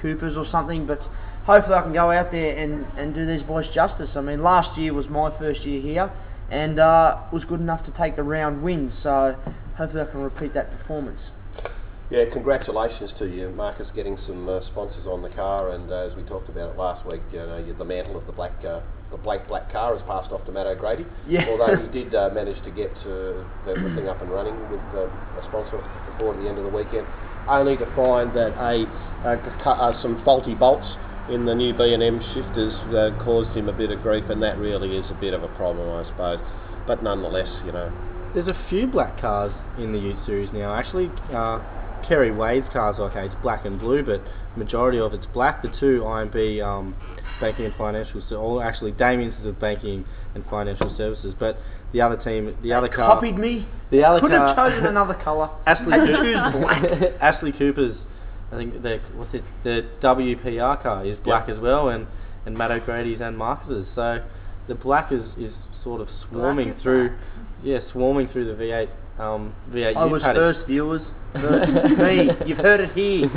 Cooper's or something. But hopefully I can go out there and do these boys justice. I mean, last year was my first year here, and was good enough to take the round win. So hopefully I can repeat that performance. Yeah, congratulations to you, Marcus, getting some sponsors on the car. And as we talked about it last week, you know, the mantle of the black car has passed off to Matt O'Grady. Yeah. Although he did manage to get the thing up and running with a sponsor before the end of the weekend, only to find that some faulty bolts in the new B&M shifters caused him a bit of grief, and that really is a bit of a problem, I suppose. But nonetheless, you know. There's a few black cars in the Ute series now, actually. Kerry Wade's car's okay, it's black and blue, but the majority of it's black. The two IMB Banking and Financial Services, or actually Damien's is of Banking and Financial Services, but the other team, the other car... copied me? The other could car... have chosen another colour. Astley Cooper's, I think, the WPR car is black as well, and Matt O'Grady's and Marcus's. So the black is sort of swarming through the V8. I was first, viewers. Me, you've heard it here.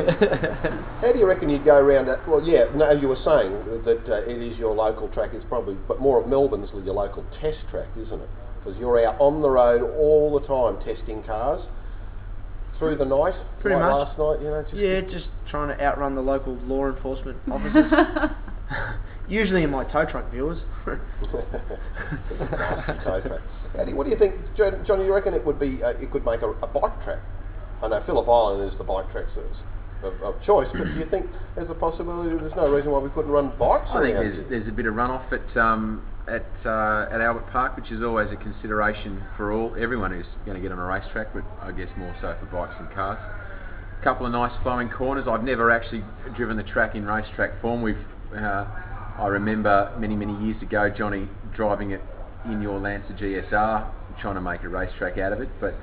How do you reckon you'd go around that? Well, yeah, no, you were saying that it is your local track. It's probably, but more of Melbourne's your local test track, isn't it? Because you're out on the road all the time testing cars through the night. Pretty much. Last night, you know. Just trying to outrun the local law enforcement officers. usually in my tow truck, viewers. Tow truck. Eddie, what do you think, Johnny? You reckon it would be? It could make a bike track. I know Phillip Island is the bike track service of choice, but do you think there's a possibility? There's no reason why we couldn't run bikes. I think there's a bit of runoff at Albert Park, which is always a consideration for everyone who's going to get on a racetrack, but I guess more so for bikes and cars. A couple of nice flowing corners. I've never actually driven the track in racetrack form. I remember many years ago, Johnny, driving it in your Lancer GSR, trying to make a racetrack out of it, but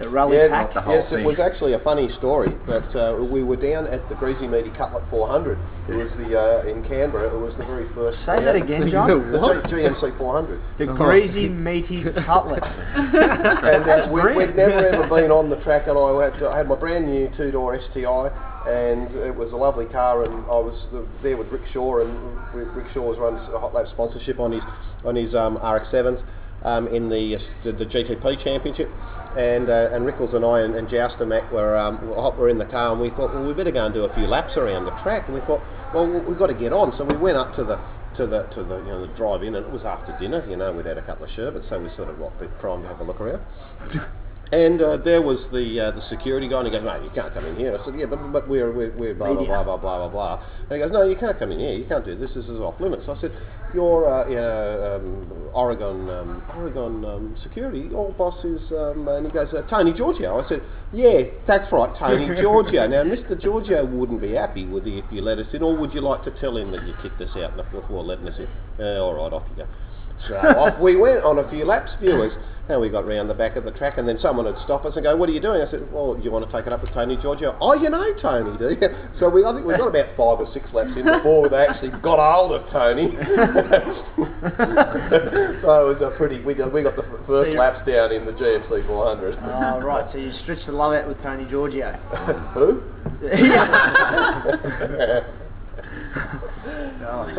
the rally pack. It was actually a funny story. But we were down at the Greasy Meaty Cutlet 400. It was the in Canberra. It was the very first. Say that again, John. The GMC 400. The Greasy Meaty Cutlet. And we'd never ever been on the track, and I had my brand new 2-door STI. And it was a lovely car, and I was there with Rick Shaw, and Rick Shaw's run a Hot Lap sponsorship on his RX-7s in the GTP Championship, and Rickles and I and Jouster Mac were in the car, and we thought, well, we better go and do a few laps around the track, and we thought, well, we've got to get on, so we went up to the the drive in, and it was after dinner, we'd had a couple of sherbets, so we sort of rocked the prime to have a look around. And there was the security guy, and he goes, "No, you can't come in here." I said, "Yeah, but we're blah blah blah blah blah blah blah." And he goes, "No, you can't come in here. You can't do this. This is off limits." I said, "Your Oregon security, your boss is," and he goes, "Tony Giorgio." I said, "Yeah, that's right, Tony Giorgio. Now, Mr. Giorgio wouldn't be happy with you if you let us in, or would you like to tell him that you kicked us out before letting us in?" All right, off you go. So off we went on a few laps, viewers, and we got round the back of the track, and then someone would stop us and go, "What are you doing?" I said, "Well, you want to take it up with Tony Giorgio?" "Oh, you know Tony, do you?" So I think we got about 5 or 6 laps in before they actually got hold of Tony. So it was a pretty... We got the first laps down in the GMC 400. Oh, right, so you stretched the love out with Tony Giorgio. Who?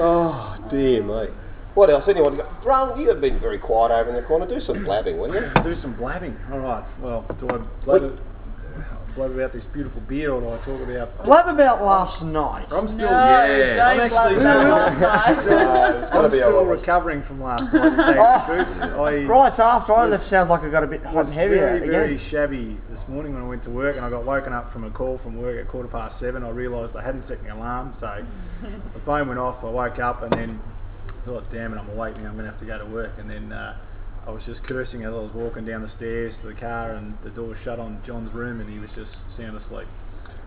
Oh, dear me. What else? Anyone? Rowan, you have been very quiet over in the corner. Do some blabbing, will you? Do some blabbing. All right. Well, do I blab about this beautiful beer, or do I talk about... Blab about last night. I'm still... Yeah. I'm actually... I'm still recovering from last night. Right after I left, sounds like I got a bit hot and heavy again. Very shabby this morning when I went to work, and I got woken up from a call from work at 7:15. I realised I hadn't set the alarm, so the phone went off. I woke up, and then... I thought, damn it, I'm awake now, I'm going to have to go to work. And then I was just cursing as I was walking down the stairs to the car, and the door was shut on John's room, and he was just sound asleep.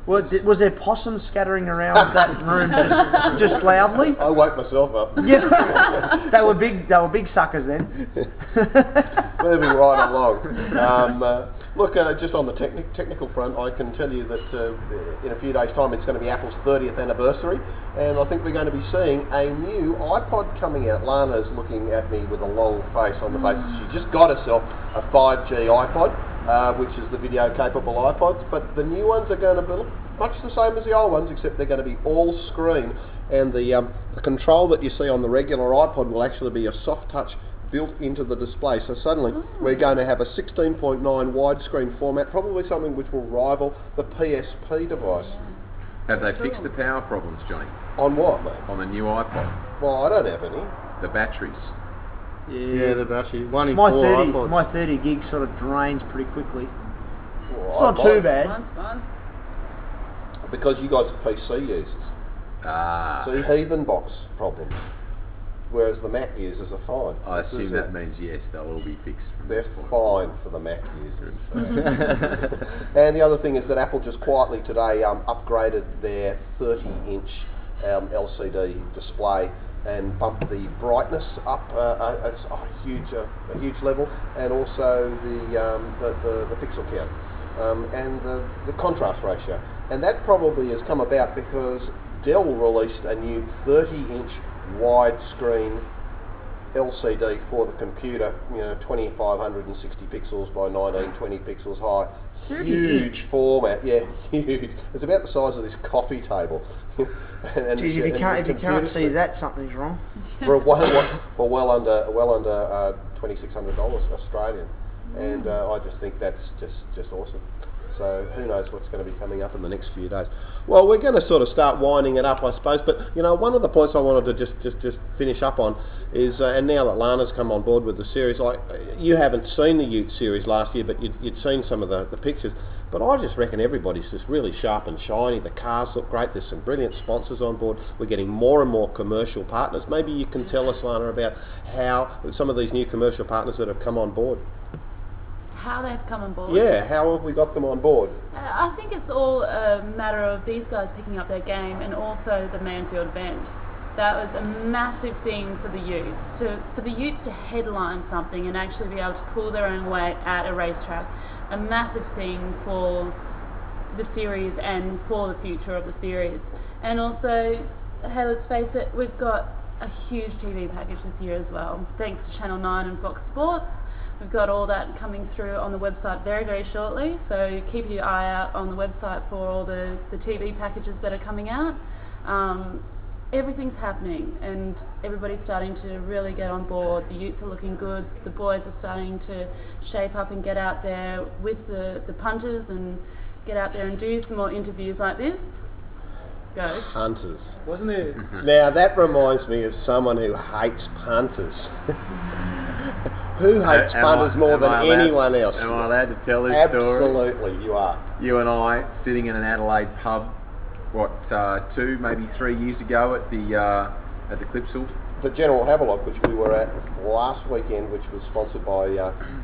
Well, was there possum scattering around that room just loudly? I woke myself up. Yeah. They were big suckers then. Moving right along. Just on the technical front, I can tell you that in a few days' time it's going to be Apple's 30th anniversary, and I think we're going to be seeing a new iPod coming out. Lana's looking at me with a long face on the basis she just got herself a 5G iPod. Which is the video capable iPods, but the new ones are going to look much the same as the old ones, except they're going to be all screen, and the control that you see on the regular iPod will actually be a soft touch built into the display, so suddenly we're going to have a 16.9 widescreen format, probably something which will rival the PSP device. Have they fixed the power problems, Johnny? On what, mate? On the new iPod. Well, I don't have any. The batteries. Yeah, the battery. One in four iPods. My 30 gig sort of drains pretty quickly. Well, it's not too bad. Because you guys are PC users. See, heathen box problems. Whereas the Mac users are fine. I assume that means, yes, they'll all be fixed. They're fine for the Mac users. And the other thing is that Apple just quietly today upgraded their 30-inch LCD display and bump the brightness up a huge level, and also the pixel count and the contrast ratio. And that probably has come about because Dell released a new 30-inch widescreen LCD for the computer, 2560 pixels by 1920 pixels high. Huge format, yeah, huge. It's about the size of this coffee table. And geez, if you can't see that, something's wrong. For well under $2,600 Australian, and I just think that's just awesome. So who knows what's going to be coming up in the next few days. Well, we're going to sort of start winding it up, I suppose. But, you know, one of the points I wanted to just finish up on is, and now that Lana's come on board with the series, like, you haven't seen the Ute series last year, but you'd seen some of the pictures. But I just reckon everybody's just really sharp and shiny. The cars look great. There's some brilliant sponsors on board. We're getting more and more commercial partners. Maybe you can tell us, Lana, about how some of these new commercial partners that have come on board. How they've come on board? Yeah, how have we got them on board? I think it's all a matter of these guys picking up their game, and also the Mansfield event. That was a massive thing for the youth, to headline something and actually be able to pull their own weight at a racetrack. A massive thing for the series and for the future of the series. And also, hey, let's face it, we've got a huge TV package this year as well, thanks to Channel 9 and Fox Sports. We've got all that coming through on the website very, very shortly, so keep your eye out on the website for all the TV packages that are coming out. Everything's happening, and everybody's starting to really get on board. The youths are looking good, the boys are starting to shape up and get out there with the punters and get out there and do some more interviews like this. Go. Punters. Wasn't there? Now that reminds me of someone who hates punters. Who hates punters more than anyone else? Am I allowed to tell this story? Absolutely, you are. You and I, sitting in an Adelaide pub, what, 2, maybe 3 years ago at the Clipsal. The General Havelock, which we were at last weekend, which was sponsored by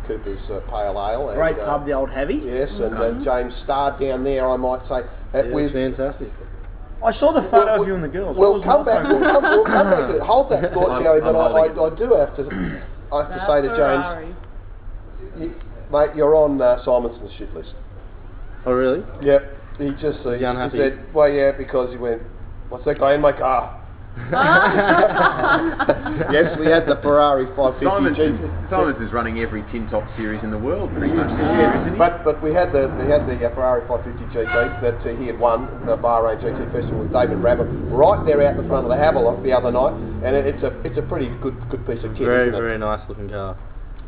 Cooper's Pale Ale. And, great pub, the old Havy. Yes, and James Starr down there, I might say. That was fantastic. I saw the photo of you and the girls. We'll come back to it. Hold that thought, Joey, but I do have to... I have to say to James, mate, you're on Simonson's shit list. Oh, really? Yep. He just he said, well, yeah, because he went, what's that guy in my car? Yes, we had the Ferrari 550. Simons is running every tin top series in the world, pretty much. Yeah. But we had the Ferrari 550 GT that he had won the Bahrain GT Festival with David Rabbit right there out the front of the Havelock the other night, and it's a pretty good piece of kit. Very nice looking car.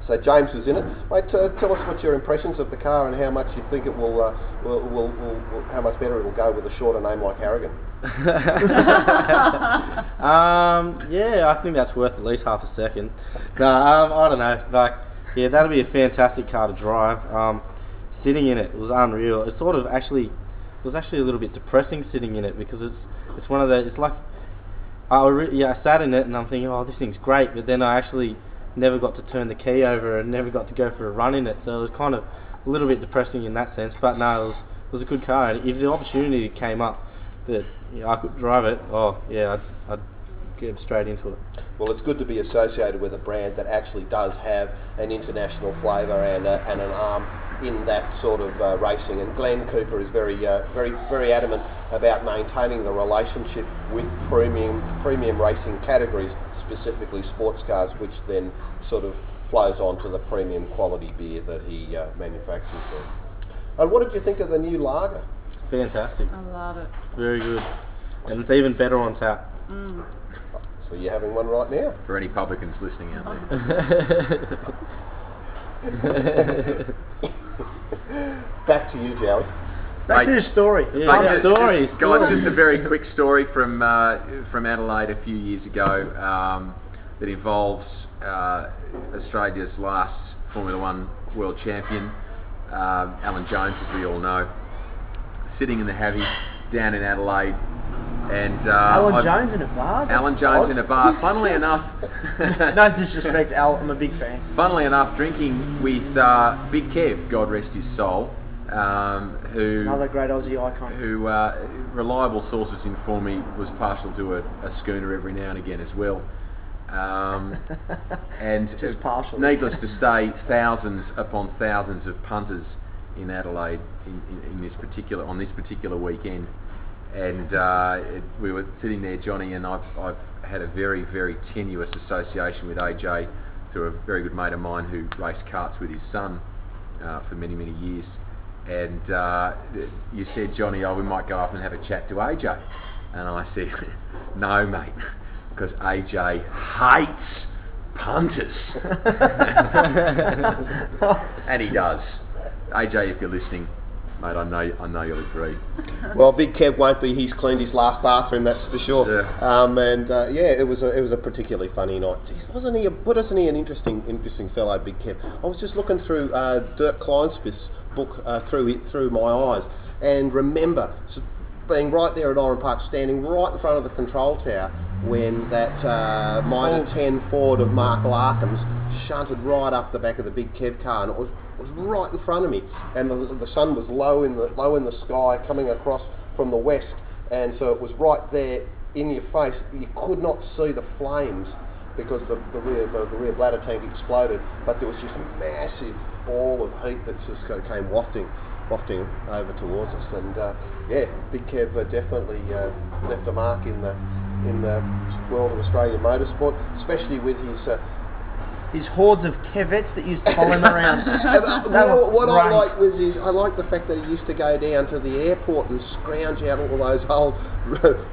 So James was in it. Mate, tell us what your impressions of the car and how much you think it will how much better it will go with a shorter name like Harrigan. Yeah, I think that's worth at least half a second. No, I don't know. Yeah, that'll be a fantastic car to drive. Sitting in it was unreal. It was actually a little bit depressing sitting in it, because it's one of the, it's like I sat in it and I'm thinking, oh, this thing's great, but then I actually never got to turn the key over and never got to go for a run in it, so it was kind of a little bit depressing in that sense. But no, it was a good car. If the opportunity came up that I could drive it, oh yeah, I'd get straight into it. Well, it's good to be associated with a brand that actually does have an international flavour and an arm in that sort of racing. And Glenn Cooper is very, very, very adamant about maintaining the relationship with premium racing categories, specifically sports cars, which then sort of flows on to the premium quality beer that he manufactures there. And what did you think of the new lager? Fantastic. I love it. Very good. And it's even better on tap. Mm. So you're having one right now? For any publicans listening out there. Back to you, Jowie. Back to your story. Yeah, stories. Guys, just a very quick story from Adelaide a few years ago that involves Australia's last Formula One world champion, Alan Jones, as we all know, sitting in the Havy down in Adelaide. And Alan Jones in a bar. Funnily enough, no disrespect, Al, I'm a big fan. Funnily enough, drinking with Big Kev, God rest his soul. Another great Aussie icon. Who, reliable sources inform me, was partial to a schooner every now and again as well. And just partial. Needless to say, thousands upon thousands of punters in Adelaide on this particular weekend. And we were sitting there, Johnny, and I've had a very, very tenuous association with AJ through a very good mate of mine who raced karts with his son for many, many years. And you said, Johnny, we might go up and have a chat to AJ. And I said, no, mate, because AJ hates punters. And he does. AJ, if you're listening, mate. I know you'll agree. Well, Big Kev won't be. He's cleaned his last bathroom, that's for sure. Yeah. It was a particularly funny night. Wasn't he an interesting fellow, Big Kev? I was just looking through Dirk Kleinspiff's book through my eyes, and remember being right there at Oran Park, standing right in front of the control tower when that minor 10 Ford of Mark Larkin's shunted right up the back of the Big Kev car, and it was right in front of me, and the sun was low in the sky coming across from the west, and so it was right there in your face. You could not see the flames because the rear bladder tank exploded, but there was just a massive ball of heat that just came wafting over towards us, and Big Kev definitely left a mark in the world of Australian motorsport, especially with his hordes of Kevettes that used to follow him around. I liked the fact that he used to go down to the airport and scrounge out all those old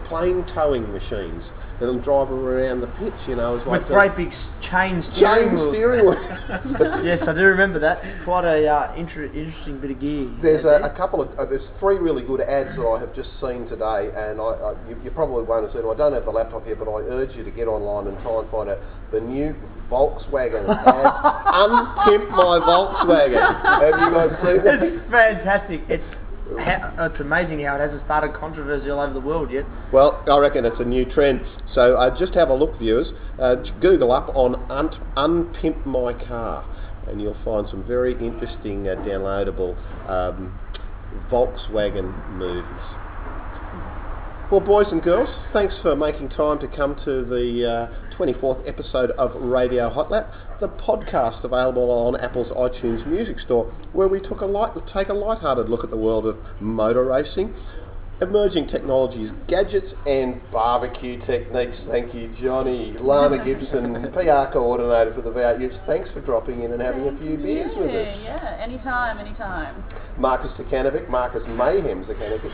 plane towing machines and drive them around the pitch, you know. It was with like great big chain steering wheel. Yes, I do remember that. Quite a interesting bit of gear. There's three really good ads that I have just seen today, and you probably won't have seen them. I don't have the laptop here, but I urge you to get online and try and find out the new Volkswagen ad. Unpimp my Volkswagen. Have you guys seen that? It's fantastic. It's amazing how it hasn't started controversy all over the world yet. Well, I reckon it's a new trend. So just have a look, viewers. Google up on Unpimp My Car, and you'll find some very interesting downloadable Volkswagen movies. Well, boys and girls, thanks for making time to come to the 24th episode of Radio Hot Lap, the podcast available on Apple's iTunes Music Store, where we take a lighthearted look at the world of motor racing, emerging technologies, gadgets, and barbecue techniques. Thank you, Johnny. Lana Gibson, PR coordinator for the V8 Utes. Thanks for dropping in and having a few beers with us. Yeah, anytime. Marcus Academy, Marcus Mayhem's Academy,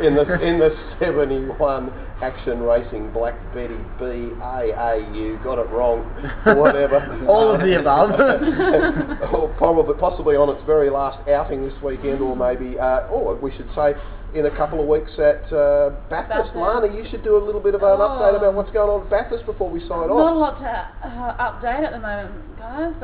in the 71 Action Racing Black Betty BAAU, got it wrong, whatever. All of the above. Or possibly on its very last outing this weekend, or maybe, we should say, in a couple of weeks at Bathurst. Lana, you should do a little bit of an update about what's going on at Bathurst before we sign off. Not a lot to update at the moment, guys.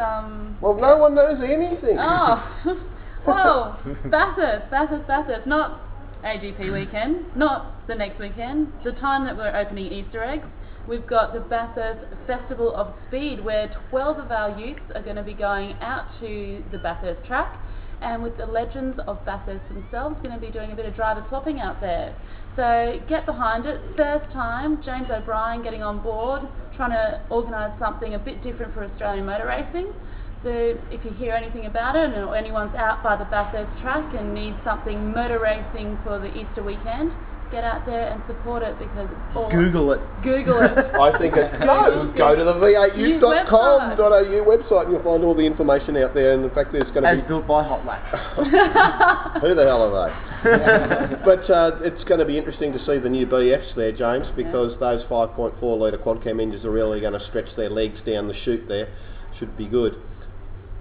No one knows anything. Oh, well, Bathurst. Not AGP weekend, not the next weekend, the time that we're opening Easter eggs. We've got the Bathurst Festival of Speed, where 12 of our youths are going to be going out to the Bathurst track, and with the legends of Bathurst themselves, going to be doing a bit of driver swapping out there. So get behind it. First time, James O'Brien getting on board, trying to organise something a bit different for Australian motor racing. So if you hear anything about it, or anyone's out by the Bathurst track and needs something motor racing for the Easter weekend, get out there and support it, because it's all... Google it. I think it's go to the v8utes.com.au website and you'll find all the information out there, and in fact there's going to be... As built by Hot Lap. Who the hell are they? But it's going to be interesting to see the new BFs there, James, because those 5.4 litre quad cam engines are really going to stretch their legs down the chute there. Should be good.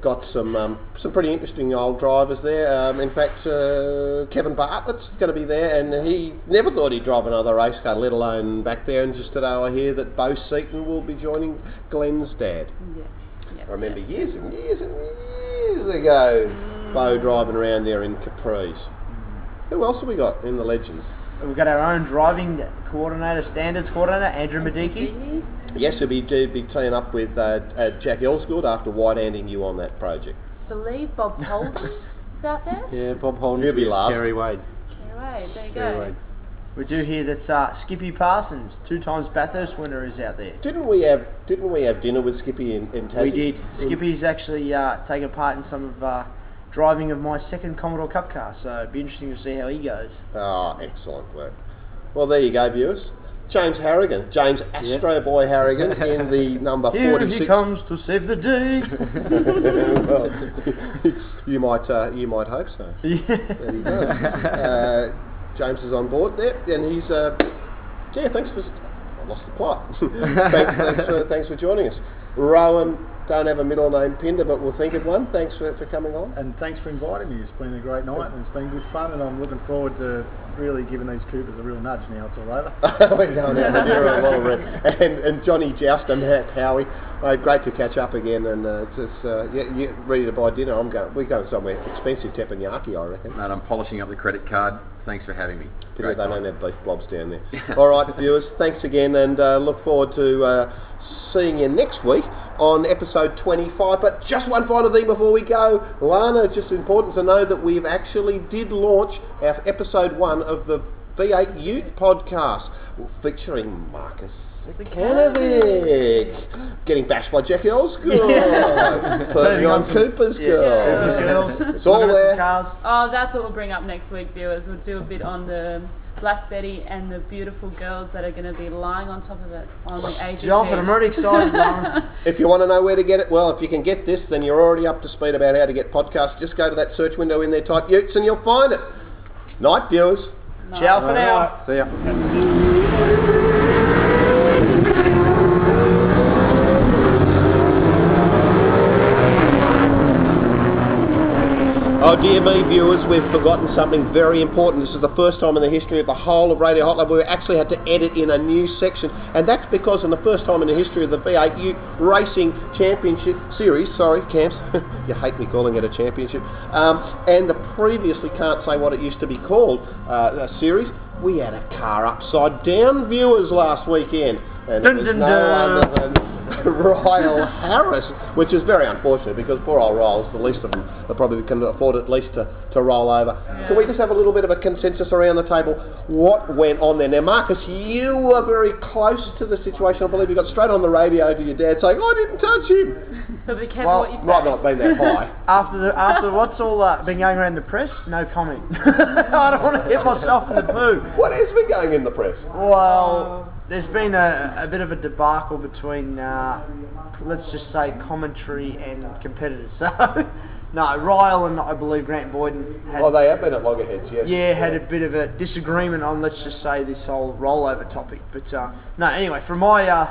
Got some pretty interesting old drivers there. In fact, Kevin Bartlett's going to be there, and he never thought he'd drive another race car, let alone back there. And just today I hear that Bo Seaton will be joining Glenn's dad. Yeah. Yep. I remember years and years ago, Bo driving around there in Capri's. Who else have we got in the legends? We've got our own driving coordinator, standards coordinator, Andrew Medicki. Yes, he'll be teaming up with Jack Elsgood after white-handing you on that project. I believe Bob Holden is out there. Yeah, Bob Holden. He'll be laughing. Kerry Wade, there you go. We do hear that Skippy Parsons, two times Bathurst winner, is out there. Didn't we have dinner with Skippy in Tassie? We did. Skippy's actually taken part in some of driving of my second Commodore Cup car, so it'd be interesting to see how he goes. Ah, excellent work. Well, there you go, viewers. James Harrigan, James Astro Boy Harrigan, in the number 46. Here he comes to save the day. Well, you might hope so. Yeah. There you go. James is on board there, and he's thanks for I lost the plot. thanks for joining us, Rowan don't have a middle name, Pinder, but we'll think of one. Thanks for coming on. And thanks for inviting me. It's been a great night and it's been good fun, and I'm looking forward to really giving these Coopers a real nudge now it's all over. We're going down the deer a long run. And Johnny Joust and Matt Howie, great to catch up again, and you're ready to buy dinner. We're going somewhere expensive, teppanyaki, I reckon. And I'm polishing up the credit card. Thanks for having me. They don't have beef blobs down there. All right, viewers, thanks again, and look forward to seeing you next week on episode 25. But just one final thing before we go, Lana, it's just important to know that we've actually did launch our episode 1 of the V8 Ute podcast featuring Marcus Academy. Getting bashed by Jackie Osgood. Putting on Cooper's Girls. It's all there. Oh, that's what we'll bring up next week, viewers. We'll do a bit on the Black Betty and the beautiful girls that are going to be lying on top of it on the AGP. Jonathan, I'm really excited, Mum. If you want to know where to get it, well, if you can get this, then you're already up to speed about how to get podcasts. Just go to that search window in there, type Utes, and you'll find it. Night, viewers. Night. Ciao for now. See ya. Oh dear me, viewers, we've forgotten something very important. This is the first time in the history of the whole of Radio Hot Lap we actually had to edit in a new section, and that's because for the first time in the history of the V8 Ute Racing Championship Series, camps, you hate me calling it a championship, and the previously can't say what it used to be called series, we had a car upside down, viewers, last weekend. And it was no other than Ryle Harris, which is very unfortunate because poor old Ryle's the least of them that probably can afford at least to roll over. Can we just have a little bit of a consensus around the table? What went on there? Now, Marcus, you were very close to the situation. I believe you got straight on the radio to your dad saying, I didn't touch him. So be careful what you say. Might not have been that high. After what's all been going around the press, no comment. I don't want to hit myself in the poo. What has been going in the press? Well, there's been a bit of a debacle between, let's just say, commentary and competitors. So, no, Ryle and I believe Grant Boyden had... Oh, they have been at loggerheads, yes. Yeah, had a bit of a disagreement on, let's just say, this whole rollover topic. But, no, anyway, from my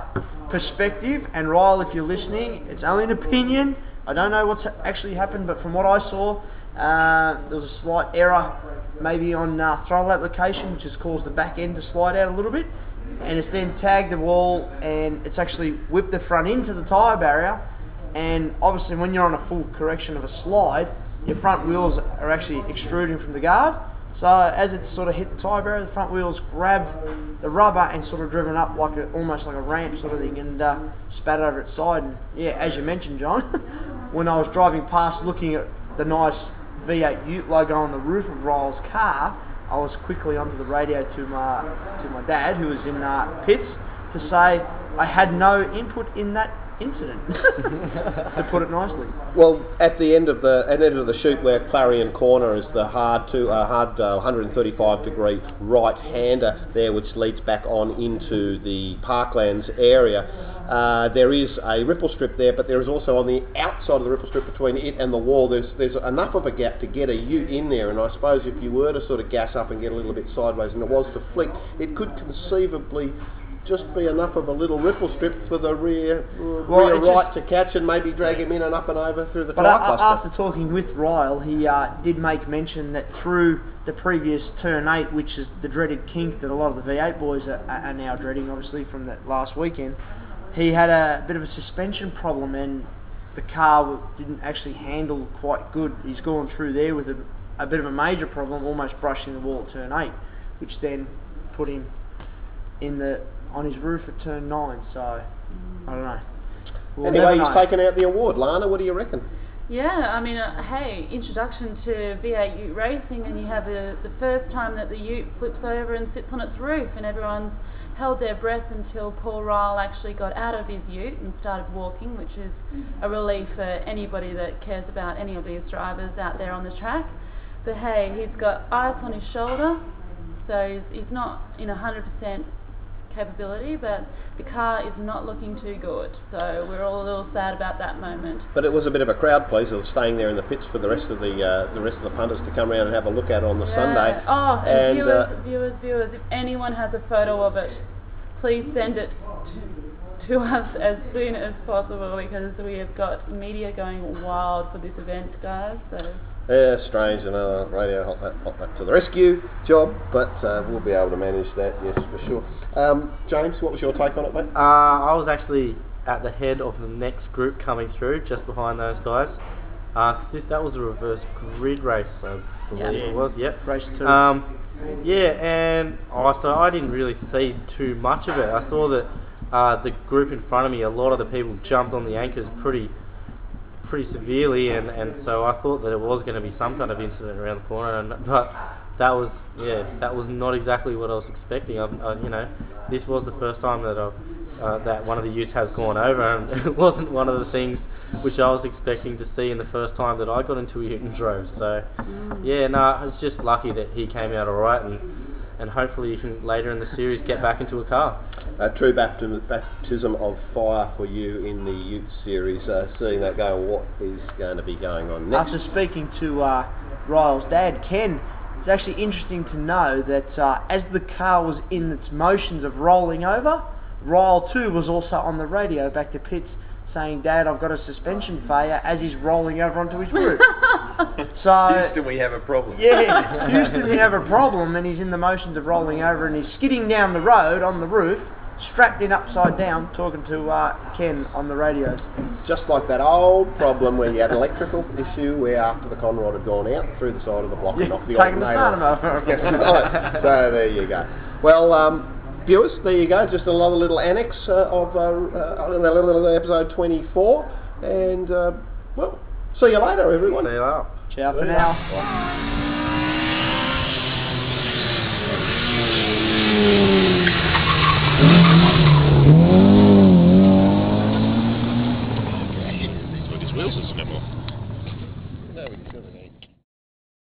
perspective, and Ryle, if you're listening, it's only an opinion. I don't know what's actually happened, but from what I saw, there was a slight error maybe on throttle application, which has caused the back end to slide out a little bit. And it's then tagged the wall, and it's actually whipped the front into the tyre barrier. And obviously when you're on a full correction of a slide, your front wheels are actually extruding from the guard. So as it sort of hit the tyre barrier, the front wheels grabbed the rubber and sort of driven up like almost like a ramp sort of thing, and spat over its side. And yeah, as you mentioned, John, when I was driving past looking at the nice V8 Ute logo on the roof of Ryle's car, I was quickly onto the radio to my dad, who was in pits, to say I had no input in that incident, to put it nicely. Well, at the end of the shoot where Clarion Corner is the hard 135 degree right hander there, which leads back on into the Parklands area. There is a ripple strip there, but there is also on the outside of the ripple strip between it and the wall, there's enough of a gap to get a ute in there, and I suppose if you were to sort of gas up and get a little bit sideways and it was to flick, it could conceivably just be enough of a little ripple strip for the rear right to catch and maybe drag him in and up and over through the tyre cluster. After talking with Ryle, he did make mention that through the previous Turn 8, which is the dreaded kink that a lot of the V8 boys are now dreading, obviously, from that last weekend, he had a bit of a suspension problem and the car didn't actually handle quite good. He's gone through there with a bit of a major problem, almost brushing the wall at Turn 8, which then put him on his roof at Turn 9. So, I don't know. We'll anyway, he's taken out the award. Lana, what do you reckon? Yeah, I mean, hey, introduction to V8 Ute Racing, and you have the first time that the Ute flips over and sits on its roof, and everyone's held their breath until Paul Ryle actually got out of his ute and started walking, which is a relief for anybody that cares about any of these drivers out there on the track. But hey, he's got ice on his shoulder, so he's not in 100% capability, but the car is not looking too good, so we're all a little sad about that moment. But it was a bit of a crowd pleaser of staying there in the pits for the rest of the punters to come around and have a look at on the Sunday. Oh, and viewers, if anyone has a photo of it, please send it to us as soon as possible, because we have got media going wild for this event, guys. So. Yeah, strange, another Radio Hotler to the rescue job, but we'll be able to manage that, yes, for sure. James, what was your take on it, mate? I was actually at the head of the next group coming through, just behind those guys. That was a reverse grid race, I believe it was. Yep, race 2. So I didn't really see too much of it. I saw that the group in front of me, a lot of the people jumped on the anchors pretty severely, and so I thought that it was going to be some kind of incident around the corner, but that was not exactly what I was expecting. This was the first time that that one of the Utes has gone over, and it wasn't one of the things which I was expecting to see in the first time that I got into a Ute and drove. So I was just lucky that he came out alright, and hopefully he can later in the series get back into a car. A true baptism of fire for you in the Ute series, seeing that go, what is going to be going on next? After speaking to Ryle's dad, Ken, it's actually interesting to know that as the car was in its motions of rolling over, Ryle too was also on the radio back to pits saying, "Dad, I've got a suspension failure," as he's rolling over onto his roof. So, Houston, we have a problem. Yeah, Houston, we have a problem, and he's in the motions of rolling over and he's skidding down the road on the roof, strapped in upside down, talking to Ken on the radios. Just like that old problem where you had an electrical issue where after the Conrod had gone out through the side of the block and off the alternator. Taking the over. So there you go. Well, viewers, there you go. Just another little annex of episode 24. And, see you later, everyone. See you later. Ciao for now. Bye.